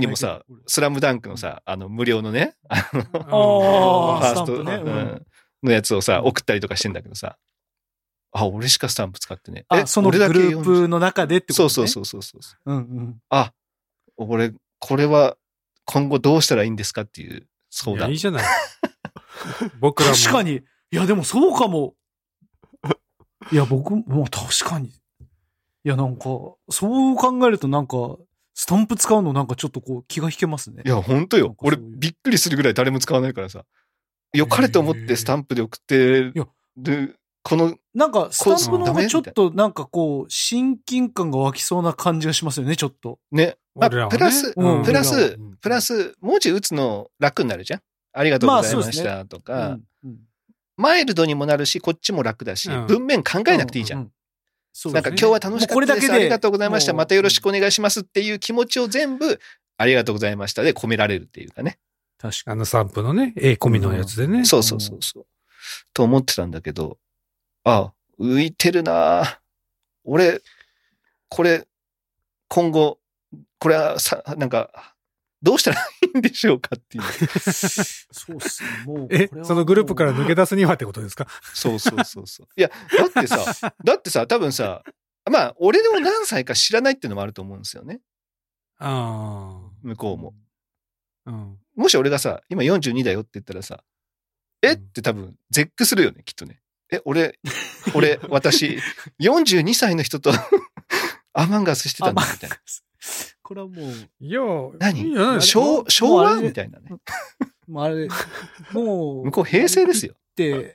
にもさ、スラムダンクのさ、無料のね、ファーストね、のやつをさ、送ったりとかしてんだけどさ、あ、俺しかスタンプ使ってね。あ、そのグループの中でってことね。そう。うんうん。あ、俺、これは今後どうしたらいいんですかっていう相談。いや、いいじゃない。僕らも。確かに。いや、でもそうかも。いや、僕も確かに。いや、なんか、そう考えるとなんか、スタンプ使うのなんかちょっとこう気が引けますね。いや、ほんとよ。俺、びっくりするぐらい誰も使わないからさ。良かれと思ってスタンプで送ってる、この。なんか、スタンプの方がちょっとなんかこう、親近感が湧きそうな感じがしますよね、ちょっと。ね。まあ、プラス、文字打つの楽になるじゃん。ありがとうございましたとか、まあね、マイルドにもなるし、こっちも楽だし、文面考えなくていいじゃん。そうですね、なんか今日は楽しかったです、ありがとうございました、またよろしくお願いしますっていう気持ちを全部、ありがとうございましたで込められるっていうかね。確かに。スタンプのね、絵込みのやつでね。そう。と思ってたんだけど、あ、浮いてるな。俺、これ、今後、これはさ、なんか、どうしたらいいんでしょうかっていう。そうっすね。もう。え、そのグループから抜け出すにはってことですか？そう。いや、だってさ、多分さ、まあ、俺でも何歳か知らないっていうのもあると思うんですよね。ああ。向こうも。うん。もし俺がさ、今42だよって言ったらさ、えって多分、絶句するよね、きっとね。え、俺、私、42歳の人とアマンガスしてたんだ、みたいな。これはもう、いや、何昭和みたいなね。もうあれ、もう、向こう平成ですよ。って、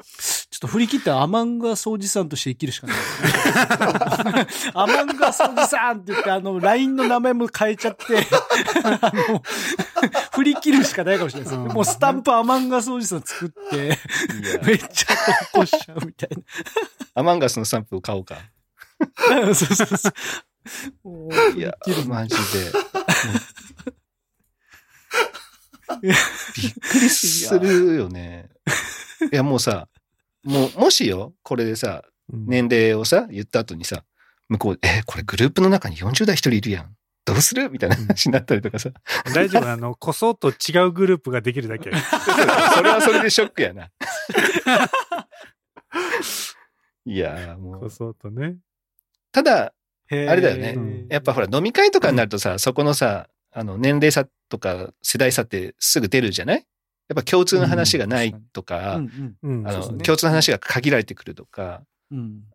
ちょっと振り切ったアマンガスおじさんとして生きるしかない。アマンガスおじさんって言って、LINE の名前も変えちゃって振り切るしかないかもしれないです、もうスタンプアマンガスおじさん作って、めっちゃ投稿しちゃうみたいな。アマンガスのスタンプを買おうか。そう。いや、マジで。びっくりするよね。いや、もうさ、もしよ、これでさ、年齢をさ、言った後にさ、向こう、これグループの中に40代一人いるやん。どうするみたいな話になったりとかさ。大丈夫、こそっと違うグループができるだけ。それはそれでショックやな。いや、もう。こそっとね。ただ、あれだよね。やっぱほら飲み会とかになるとさ、そこのさ、年齢差とか世代差ってすぐ出るじゃない？やっぱ共通の話がないとか、共通の話が限られてくるとか、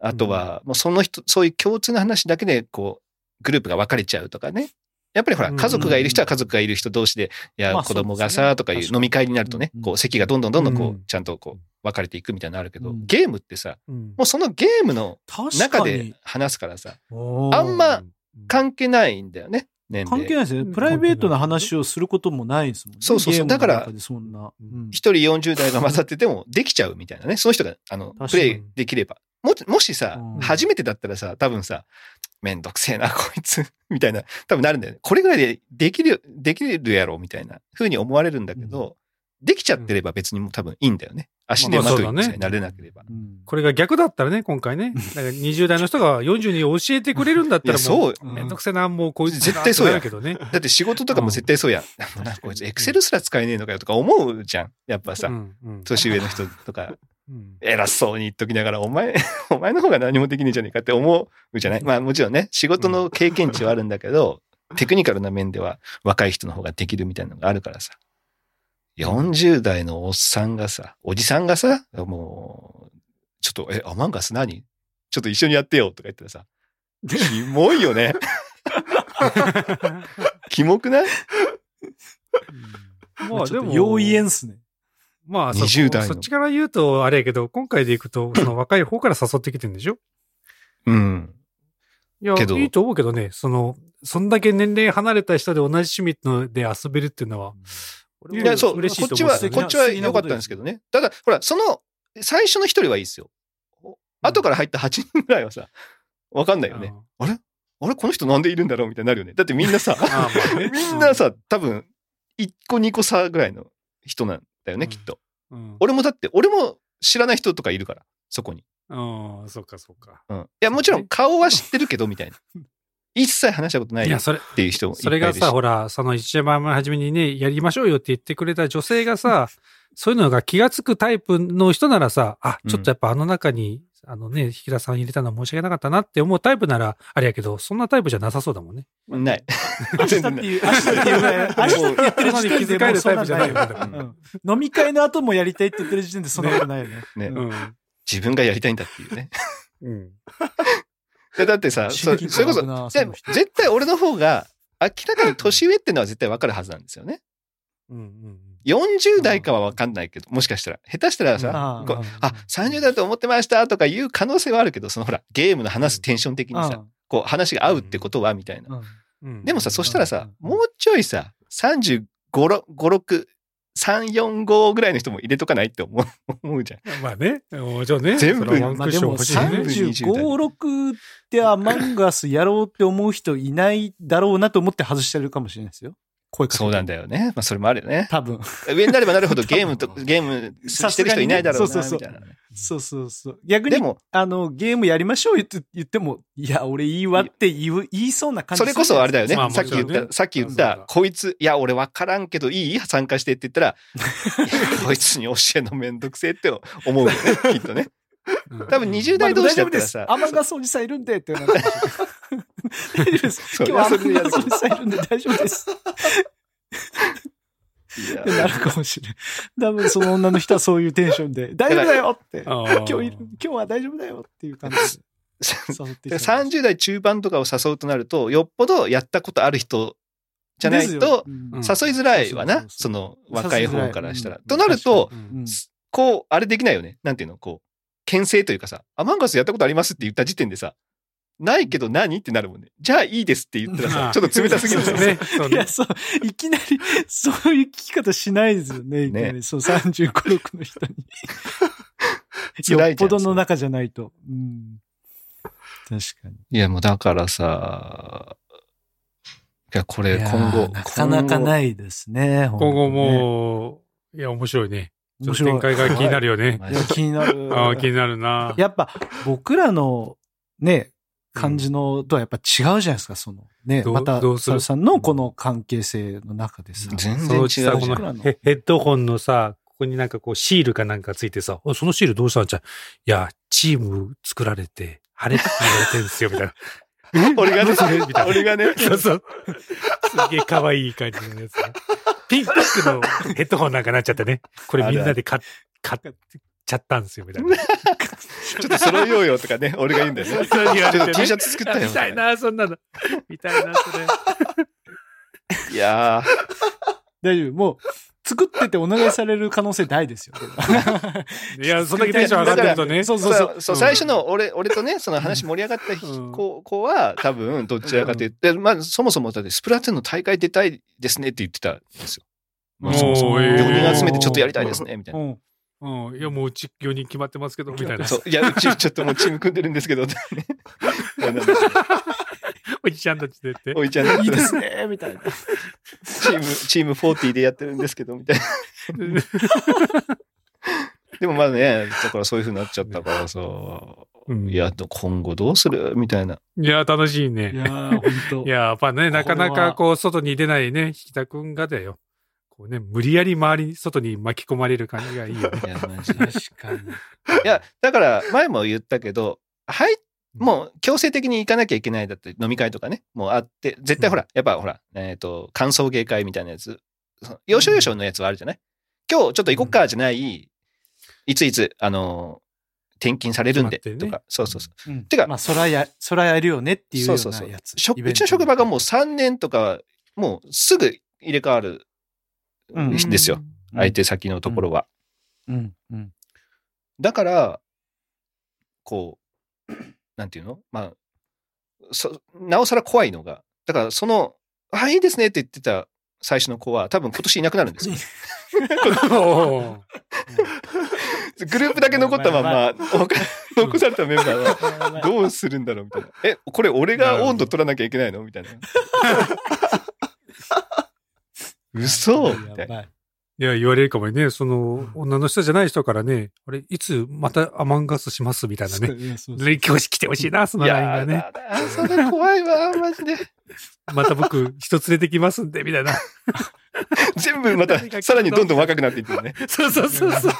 あとはもうその人、そういう共通の話だけでこうグループが分かれちゃうとかね。やっぱりほら家族がいる人は家族がいる人同士で、いや子供がさとかいう飲み会になるとね、こう席がどんどんこうちゃんとこう分かれていくみたいなのあるけど、ゲームってさ、もうそのゲームの中で話すからさ、あんま関係ないんだよね。年齢関係ないですよね。プライベートな話をすることもないですもんね。そう。だから一人40代が混ざっててもできちゃうみたいなね。その人がプレイできれば。もしさ、初めてだったらさ、多分さ、めんどくせえな、こいつ。みたいな、多分なるんだよね。これぐらいでできるやろ、みたいな風に思われるんだけど、できちゃってれば別にも多分いいんだよね。足手まといになれなければ。これが逆だったらね、今回ね。だから20代の人が40に教えてくれるんだったらもう、めんどくせえな、もうこいつ絶対そうやけどね。だって仕事とかも絶対そうや。なんかこいつ、エクセルすら使えねえのかよとか思うじゃん。やっぱさ、年上の人とか。偉そうに言っときながら、お前の方が何もできねえじゃねえかって思うじゃない。まあもちろんね、仕事の経験値はあるんだけど、テクニカルな面では若い人の方ができるみたいなのがあるからさ。40代のおじさんがさ、もう、ちょっと、アマンガス何？ちょっと一緒にやってよとか言ったらさ、キモいよね。キモくない？まあでも、容易えんっすね。まあそっちから言うとあれやけど、今回でいくとその若い方から誘ってきてるんでしょ。うん。いや、いいと思うけどね。そんだけ年齢離れた人で同じ趣味ので遊べるっていうのは、いや、そう、嬉しいと思う。こっちは良かったんですけどね。ただほら、その最初の一人はいいですよ。後から入った8人ぐらいはさ、わかんないよね。あれこの人なんでいるんだろうみたいになるよね。だってみんなさ、多分1個2個差ぐらいの人なんだよね、きっと。俺も知らない人とかいるから、そこに。ああ、そうか。いや、もちろん顔は知ってるけどみたいな。一切話したことないっていう人もいっぱいいるし、それがさ、ほら、その1番目初めにね、やりましょうよって言ってくれた女性がさ、そういうのが気がつくタイプの人ならさ、あ、ちょっとやっぱあの中に、あのね、引田さん入れたのは申し訳なかったなって思うタイプならあれやけど、そんなタイプじゃなさそうだもんね。ない。明日っていう、明日ってやってる時点でもうそんなないよね。うん、飲み会の後もやりたいって言ってる時点でそんなことないよね。ね、うん。自分がやりたいんだっていうね。うん。だってさ、それこそ、絶対俺の方が明らかに年上ってのは絶対分かるはずなんですよね。うんうん。40代かは分かんないけど、もしかしたら下手したらさ、こう、あ、30代と思ってましたとかいう可能性はあるけど、そのほらゲームの話すテンション的にさ、こう話が合うってことはみたいな。でもさ、そしたらさ、もうちょいさ、35、6、3、4、5ぐらいの人も入れとかないって思うじゃん。まあね、もちろんね。全部ワンクッション欲しいね。まあ、でも35、6ってアマンガスやろうって思う人いないだろうなと思って外してるかもしれないですよ。そうなんだよね。まあそれもあるよね。多分。上になればなるほどゲームしてる人いないだろうな、みたいな。そうそうそう。逆に、でもゲームやりましょうって言っても、いや、俺いいわって言いそうな感じ。それこそあれだよね。まあ、さっき言った、こいつ、いや、俺わからんけどいい参加してって言ったら、こいつに教えのめんどくせえって思うよね、きっとね。多分20代同士だったらさ。アマンガスおじさんいるんでってなって。大丈夫です。今日はアマンガスおじさんいるんで大丈夫です。いやなるかもしれん。多分その女の人はそういうテンションで、大丈夫だよって、今日は大丈夫だよっていう感じで。30代中盤とかを誘うとなると、よっぽどやったことある人じゃないと、誘いづらいわな、その若い方からしたら。となると、こう、あれできないよね。なんていうの、こう、牽制というかさ、アマンガスやったことありますって言った時点でさ、ないけど何ってなるもんね。じゃあいいですって言ったらさ、ちょっと冷たすぎるんですね。いや、そう、いきなり、そういう聞き方しないですよね。ね、そう、35、6の人に。よっぽどの中じゃないと。うん。確かに。いや、もうだからさ、いや、これ今後。なかなかないですね。今後もう、いや、面白いね。面白い。展開が気になるよね。いや、気になる。ああ、気になるな。やっぱ、僕らの、ね、感じのとはやっぱ違うじゃないですか、そのね、またサルさんのこの関係性の中でさ、全然違うじゃん。ヘッドホンのさ、ここになんかこうシールかなんかついてさ、そのシールどうしたんじゃん。いや、チーム作られて晴れって言われてるんですよみたいな。俺がね、みたいな。俺がね、そうそう。すげえ可愛い感じのやつ、ね。ピンクのヘッドホンなんかなっちゃったね。これみんなで買って。ちゃったんですよみたいな。ちょっと揃えようよとかね、俺が言うんだよね。ちょっと T シャツ作ったよ。みたいな、そんなの。みたいな、それ。いや大丈夫。もう、作っててお願いされる可能性大ですよ。いや、そんだけテンション上がってるとね。そう。最初の俺とね、その話盛り上がった子は、多分、どちらかというと、まあ、そもそもだって、スプラトゥーンの大会出たいですねって言ってたんですよ。まあ、そもそも。俺集めてちょっとやりたいですね、みたいな。うん、いやもううち4人決まってますけどみたいな。そういやうちちょっともうチーム組んでるんですけど。おじちゃんたちでって。おじちゃんたちでいいですねみたいな。チーム40でやってるんですけどみたいな。でもまあねだからそういう風になっちゃったからさ、いや今後どうするみたいな。いや楽しいね。いや本当。いややっぱねなかなかこう外に出ないね引田くんがだよ。ね、無理やり周りに外に巻き込まれる感じがいいよね。いやマジ確かに。いやだから前も言ったけど、はいもう強制的に行かなきゃいけないだって飲み会とかねもうあって絶対ほらやっぱほら歓送迎会みたいなやつ要所要所のやつはあるじゃない。今日ちょっと行こっかじゃない。いついつ転勤されるんでとかそう。てかまあそらやるよねっていうようなやつ。うちの職場がもう3年とかもうすぐ入れ替わる。ですよ、相手先のところは、だからこうなんていうのまあなおさら怖いのがだからその「あいいですね」って言ってた最初の子は多分今年いなくなるんですよ。グループだけ残ったまま残されたメンバーはどうするんだろうみたいな「えこれ俺が温度取らなきゃいけないの?」みたいな。嘘みたいな。いや、言われるかもね。その、女の人じゃない人からね、あれ、いつまたアマンガスしますみたいなね。勉強して来てほしいな、そのラインがね。それ怖いわ、マジで。また僕、人連れてきますんで、みたいな。全部また、さらにどんどん若くなっていってるね。そうそうそうそう。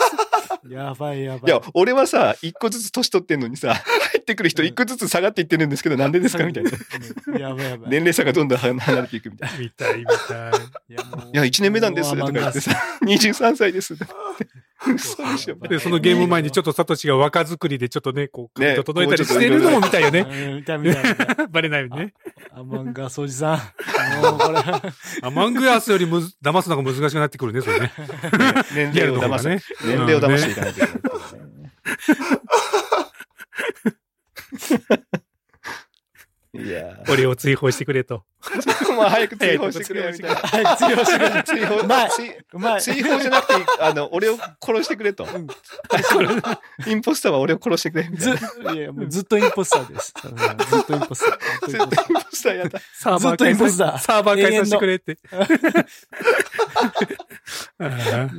やばいやばい。いや、俺はさ、一個ずつ年取ってんのにさ、入ってくる人一個ずつ下がっていってるんですけど、なんでですかみたいな。やばいやばい。年齢差がどんどん離れていくみたいな。みたいみたい。いや、1年目なんですとか言ってさ、23歳ですとか言って。そうでしょ。で、そのゲーム前にちょっとサトシが若作りでちょっとね、こう、整えたりしてるのも見たいよね。見たい見たい。バレないよね。アマンガスおじさん。アマンガスより騙すのが難しくなってくるね、それね。年齢を騙す。年齢を騙す。いや俺を追放してくれと。もう早く追放してくれみたいな。早く追放してくれ。追放じゃなくて、俺を殺してくれと。インポスターは俺を殺してくれみたいな。いや、もうずっとインポスターです。ずっとインポスター。ずっとインポスターやだ。ずっとインポスター。サーバー解散してくれって。ず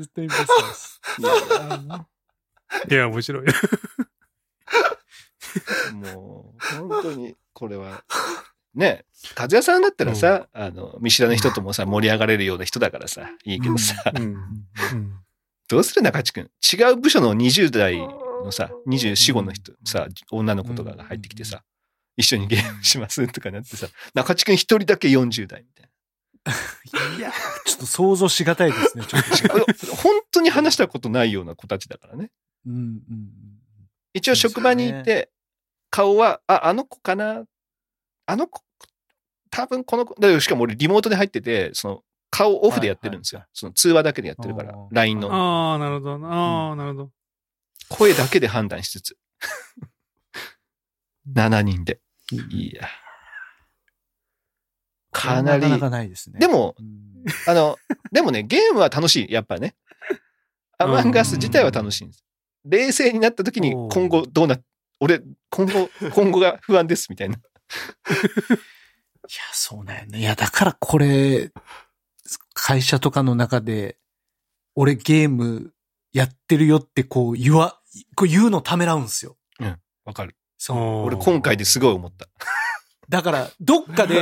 っとインポスターです。いや、面白い。もう、本当に、これは。ね、和也さんだったらさ、うん、見知らぬ人ともさ、盛り上がれるような人だからさ、いいけどさ。うんうん、どうする中地くん。違う部署の20代のさ、24、5の人、さ、女の子とかが入ってきてさ、一緒にゲームしますとかなってさ、中地くん一人だけ40代みたいな。いや、ちょっと想像しがたいですね。ちょっと本当に話したことないような子たちだからね。うんうん、一応職場にいて、ね、顔は、あ、あの子かな、あの子、多分この子、だしかも俺リモートで入ってて、その顔オフでやってるんですよ。はいはい、その通話だけでやってるから、LINE の。ああ、なるほど。ああ、なるほど。声だけで判断しつつ。7人で。いや。かなり。なかなかないですね。でも、でもね、ゲームは楽しい。やっぱね。アマンガス自体は楽しいんです。冷静になった時に今後どうな、俺、今後が不安です、みたいな。いや、そうなんやね。いや、だからこれ、会社とかの中で、俺ゲームやってるよってこう言うのためらうんすよ。うん、わかる。そう。俺今回ですごい思った。だから、どっかで、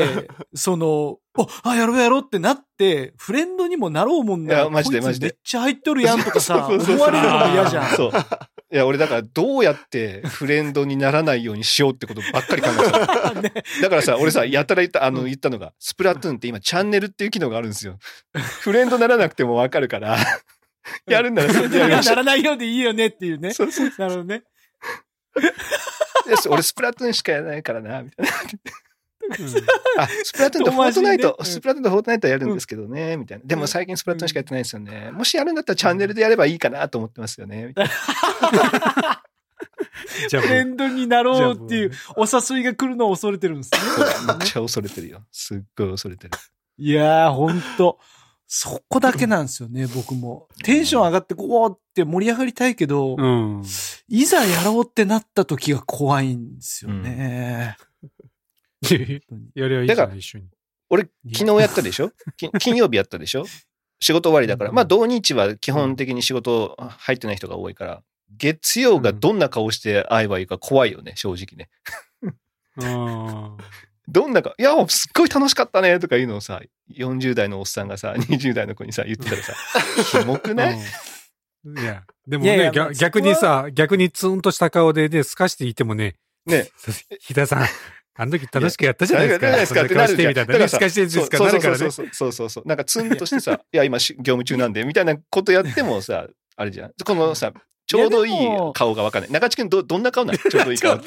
あ、やろうやろうってなって、フレンドにもなろうもんな。いや、マジでマジで。めっちゃ入っとるやんとかさ、思われるのも嫌じゃん。そう。いや、俺だから、どうやってフレンドにならないようにしようってことばっかり考えてる。ね、だからさ、俺さ、やたら言ったのが、スプラトゥーンって今、チャンネルっていう機能があるんですよ。フレンドならなくてもわかるから、やるんならそれでやりましょう。ならないようでいいよねっていうね。そうそう。なるほどね。俺スプラトゥーンしかやらないからなみたいなあ、スプラトゥーンとフォートナイト、ね、スプラトゥーンとフォートナイトはやるんですけどね、うん、みたいな。でも最近スプラトゥーンしかやってないですよね、うん、もしやるんだったらチャンネルでやればいいかなと思ってますよねみたいなフレンドになろうっていうお誘いが来るのを恐れてるんですね。めっちゃ恐れてるよ。すっごい恐れてる。いやーほんとそこだけなんですよね、僕も。テンション上がって、こうって盛り上がりたいけど、うん、いざやろうってなった時が怖いんですよね。うん、やりゃいいじゃん、一緒に。俺、昨日やったでしょ金曜日やったでしょ仕事終わりだから。まあ、土日は基本的に仕事入ってない人が多いから、月曜がどんな顔して会えばいいか怖いよね、正直ね。あどんなか、いや、すっごい楽しかったねとかいうのをさ、40代のおっさんがさ、20代の子にさ、言ってたらさ、キモくない？いや、でもね、いやいや逆にさ、逆にツンとした顔でね、すかしていてもね、ね、日田さん、あの時楽しくやったじゃないですか。そんな顔してみたいなね。すかしてるんですか？なるからね。そうそうそう。なんかツンとしてさ、いや、今、業務中なんで、みたいなことやってもさ、あれじゃん。このさ、ちょうどいい顔がわかんない。中地君どんな顔なの？ちょうどいい顔。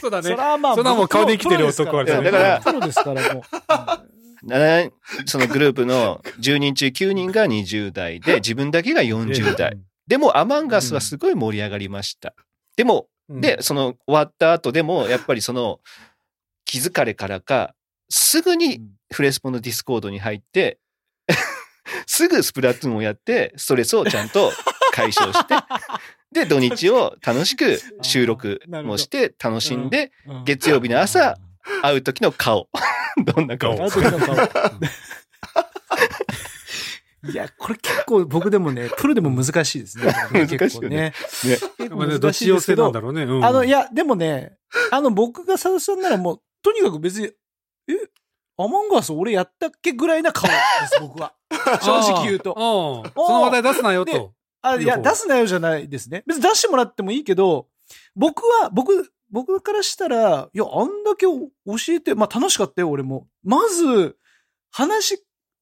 そうだね。それはまあ、それはもう顔で生きてる男はね。だから、プロですからもう。そのグループの10人中9人が20代で、自分だけが40代。でも、アマンガスはすごい盛り上がりました。でも、で、その終わった後でも、やっぱりその気づかれからか、すぐにフレスポのディスコードに入って、すぐスプラトゥーンをやって、ストレスをちゃんと、解消してで土日を楽しく収録もして楽しんで月曜日の朝会う時の顔どんな顔いや、これ結構僕でもね、プロでも難しいですね。難しいよね。結構ね。ね。どっち寄せなんだろうね。うん、いや、でもね、僕が佐々木さんならもう、とにかく別に、アモンガス俺やったっけぐらいな顔です、僕は。正直言うと。その話題出すなよと。いや、出すなよじゃないですね。別に出してもらってもいいけど、僕からしたら、いや、あんだけ教えて、まあ楽しかったよ、俺も。まず、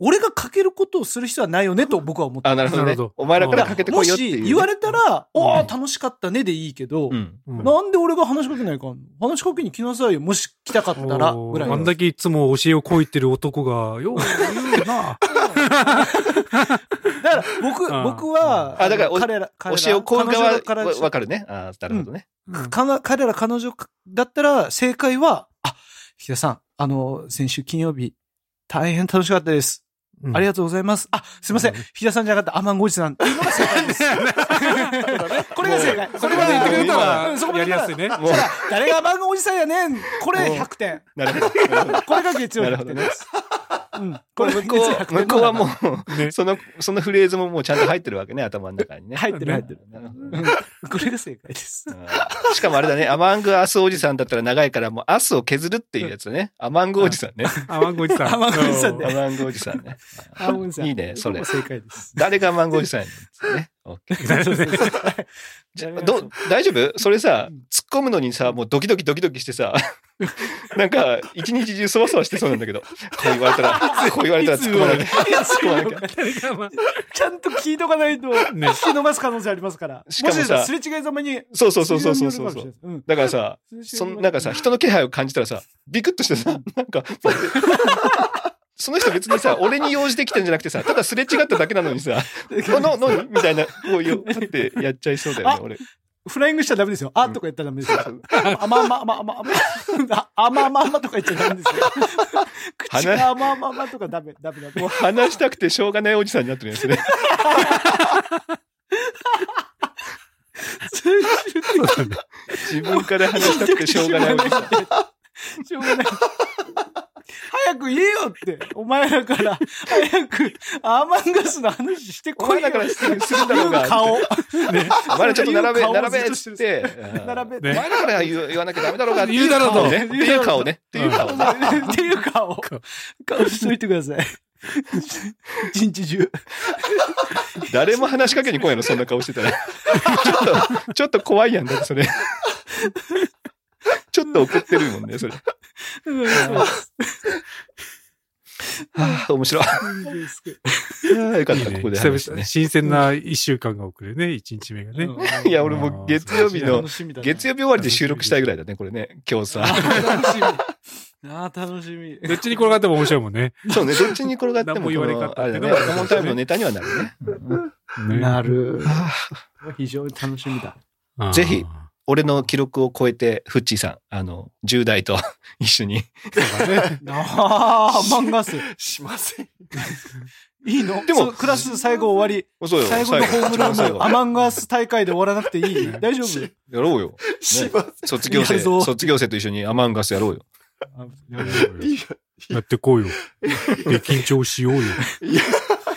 俺がかけることをする必要はないよねと僕は思ってます。あ、なるほどね。お前らからかけてこいよっていう、ね。もし言われたら、ああ、楽しかったねでいいけど、なんで俺が話しかけないか、話しかけに来なさいよ、もし来たかったら、ぐらい。あんだけいつも教えをこいてる男が、よう言うな。だから僕は、だから彼ら教えをこう側からわかるね。ああ、なるほどね。彼ら彼女だったら正解は、引田さん、先週金曜日、大変楽しかったです。ありがとうございます。すいません。ひださんじゃなかった。アマンゴイチさん。今が正解です。これが正解。これまで言ってくれたら、そこまでやりやすいね。誰がアマンゴイチさんやねん。これ100点。なるほど。これが月曜100点です。これ向こうはもう、そのフレーズももうちゃんと入ってるわけね、頭の中にね。入ってる。これが正解です。しかもあれだね、アマングアスおじさんだったら長いから、もうアスを削るっていうやつね。アマングおじさんね。アマングおじさんね。アマングおじさんね。いいね、それ。正解です。誰がアマングおじさんやね。大丈夫？それさ、突っ込むのにさ、もうドキドキしてさ、なんか一日中そわそわしてそうなんだけど、こう言われたら突っ込まなきゃ。ちゃんと聞いとかないと引き伸ばす可能性ありますから。しかもさ、すれ違いざまに。そう。だからさ、なんかさ、人の気配を感じたらさ、ビクッとしてさ、なんか。その人別にさ、俺に用事できてんじゃなくてさ、ただすれ違っただけなのにさ、のみたいな、こういう、ってやっちゃいそうだよね、俺。フライングしちゃダメですよ。とか言ったらダメですよ。あまあまとか言っちゃダメですよ。口があまあまあまとかダメ。もう話したくてしょうがないおじさんになってるやつね。自分から話したくてしょうがないおじさん。しょうがない。早く言えよって、お前らから、早く、アーマンガスの話してこいよ。お前らからするんだろうが。顔。お前らちょっと並べって。並べ。お前らから言わなきゃダメだろうが。言うだろうと。っていう顔。顔しといてください。一日中。誰も話しかけに来んやろ、そんな顔してたら。ちょっと怖いやんだって、それ。ちょっと怒ってるもんね、それ。はあ、面白い。よかった、ここで話したね。新鮮な一週間が遅れるね、一日目がね。いや、俺も月曜日終わりで収録したいぐらいだね、これね、今日さ。楽しみ。どっちに転がっても面白いもんね。そうね、どっちに転がっても。何も言われ方。あれだね、アカモンタイムのネタにはなるね。なる。非常に楽しみだ。ぜひ。俺の記録を超えて、フッチーさん、10代と一緒に。漫画数。しません。いいの？でも、クラス最後終わり。そうよ。最後のホームランのアマンガース大会で終わらなくていい？大丈夫？やろうよ。しません。卒業生と一緒にアマンガースやろうよ。やってこうよ。で、緊張しようよ。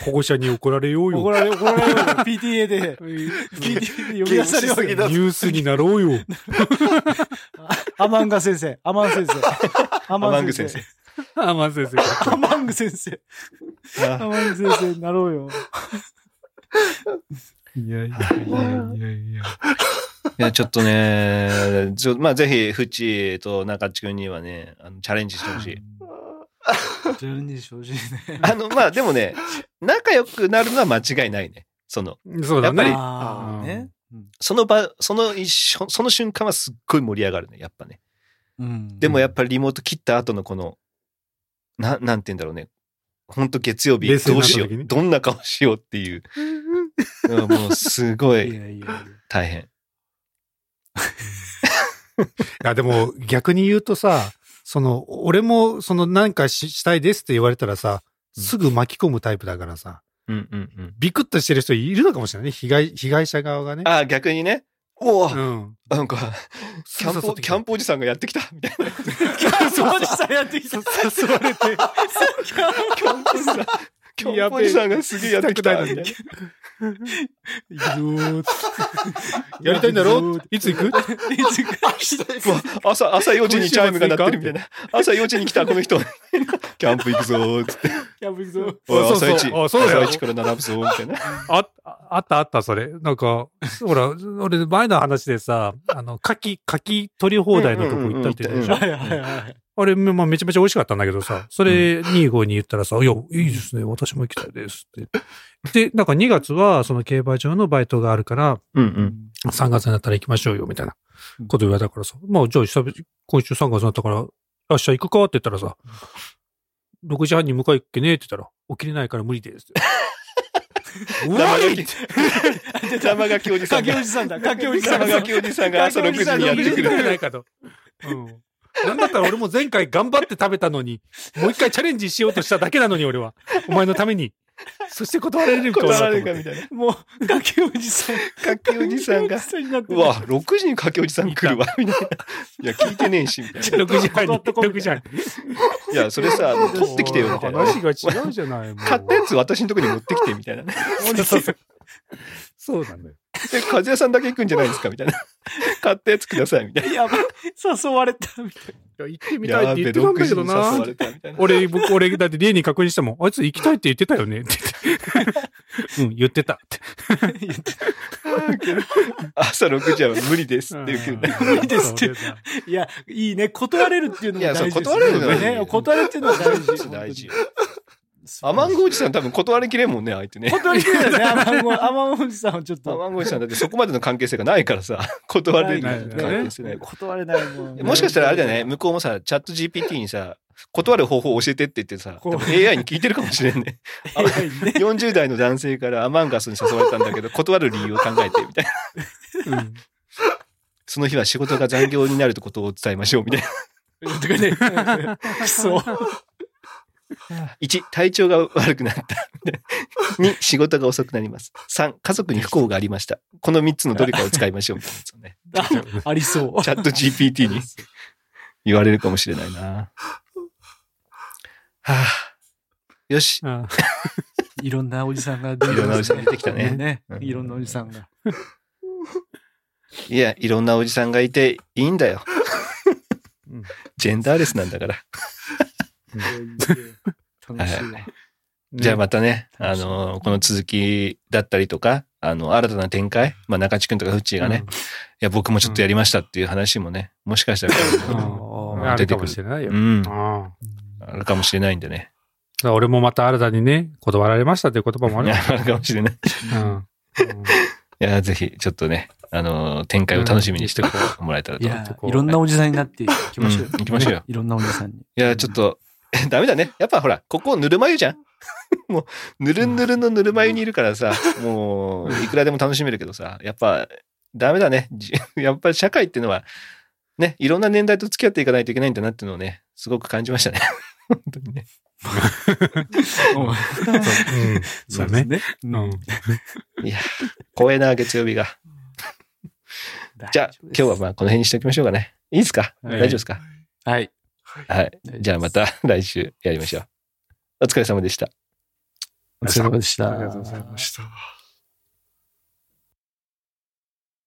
保護者に怒られようよ。PTA で。PTA で呼び出されようよ。ニュースになろうよ。アマング先生になろうよ。いや、ちょっとね、まあ、ぜひ、フチと中地君にはね、チャレンジしてほしい。チャレンジしてほしいね。まあ、でもね、仲良くなるのは間違いないね。そうだね。やっぱり、ね、その瞬間はすっごい盛り上がるね、やっぱね。うん、でもやっぱりリモート切った後のこの、なんて言うんだろうね。ほんと月曜日どうしよう。どんな顔しようっていう。もうすごい大変。いやでも逆に言うとさ、俺もなんかしたいですって言われたらさ、すぐ巻き込むタイプだからさ、ビクッとしてる人いるのかもしれないね、被害者側がね。ああ、逆にね。おぉ、なんか、キャンプおじさんがやってきたみたいな。キャンプおじさんやってきた。誘われて。キャンプおじさん。今日ヤッペさんがすげえやってきたみたいな。やりたいんだろ？いつ行く？朝4時にチャイムが鳴ってるみたいな。朝4時に来たこの人。キャンプ行くぞーつって。キャンプ行くぞー。朝1から並ぶぞーみたいな。あったあったそれ。なんかほら俺前の話でさ、牡蠣取り放題のとこ行ったって言ったじゃん。はいはいはい。あれ、まあ、めちゃめちゃ美味しかったんだけどさ、それ25に言ったらさ、いや、いいですね、私も行きたいですって。で、なんか2月は、その競馬場のバイトがあるから、うんうん、3月になったら行きましょうよ、みたいなこと言われたからさ、まあ、じゃあ、今週3月になったから、明日行くかって言ったらさ、6時半に迎え行っけねって言ったら、起きれないから無理です。玉垣おじさんが、玉垣おじさんが朝6時にやってくる。うんなんだったら俺も前回頑張って食べたのに、もう一回チャレンジしようとしただけなのに俺は。お前のために。そして断られるかも。断られるかみたいな。もう、かけおじさん。かけおじさんが。うわ、6時にかけおじさん来るわ。みたいな。いや、聞いてねえし、みたいな。6時半に。6時半に。いや、それさ、取ってきてよ、みたいな。話が違うじゃない。買ったやつ私のとこに持ってきて、みたいな。そうなんだよ。で、和也さんだけ行くんじゃないですかみたいな。買ったやつくださいみたいな。やばい、誘われたみたいな。いや、行ってみたいって言ってたんだけどな。俺、だって例に確認しても、あいつ行きたいって言ってたよねって言って。うん、言ってたって。朝6時は無理ですって言うけど。無理ですって。いや、いいね。断れるっていうのが大事ですね。断れるのね。断れるっていうのが大事。アマンゴおじさん多分断りきれんもんね、相手ね。断りきれないですね、アマンゴおじさんはちょっと。アマンゴおじさんだってそこまでの関係性がないからさ、断れない関係性ない。断れないもんね。もしかしたらあれだよね、向こうもさ、チャット GPT にさ、断る方法を教えてって言ってさ、AI に聞いてるかもしれんね。40代の男性からアマンガスに誘われたんだけど、断る理由を考えて、みたいな。うん、その日は仕事が残業になることを伝えましょう、みたいな。とかね、くそ。1、体調が悪くなった。2、仕事が遅くなります。3、家族に不幸がありました。この3つのどれかを使いましょうみたいなやつをね。ありそう。チャット GPT に言われるかもしれないな。はぁ、よし。いろんなおじさんが出てきたね。いろんなおじさんが出てきたね。いろんなおじさんが。いや、いろんなおじさんがいていいんだよ。ジェンダーレスなんだから。楽しいね、じゃあまたね、この続きだったりとか、新たな展開、まあ、中地君とかフッチーがね、いや、僕もちょっとやりましたっていう話もね、もしかしたら出てくる。あるかもしれないよ。うん。あるかもしれないんでね。俺もまた新たにね、断られましたっていう言葉もある。あるかもしれない。いや、ぜひ、ちょっとね、展開を楽しみにしてもらえたらと。いろんなおじさんになっていきましょうよ。いきましょうよ。いろんなおじさんに。いや、ちょっと、ダメだね。やっぱほら、ここぬるま湯じゃん。もう、ぬるぬるのぬるま湯にいるからさ、もう、いくらでも楽しめるけどさ、やっぱ、ダメだね。やっぱり社会っていうのは、ね、いろんな年代と付き合っていかないといけないんだなっていうのをね、すごく感じましたね。本当にね。そうですね。いや、光栄な月曜日が。じゃあ、今日はまあ、この辺にしておきましょうかね。いいですか？大丈夫ですか？はい。はい。じゃあまた来週やりましょう。お疲れ様でした。お疲れ様でした。ありがとうございました。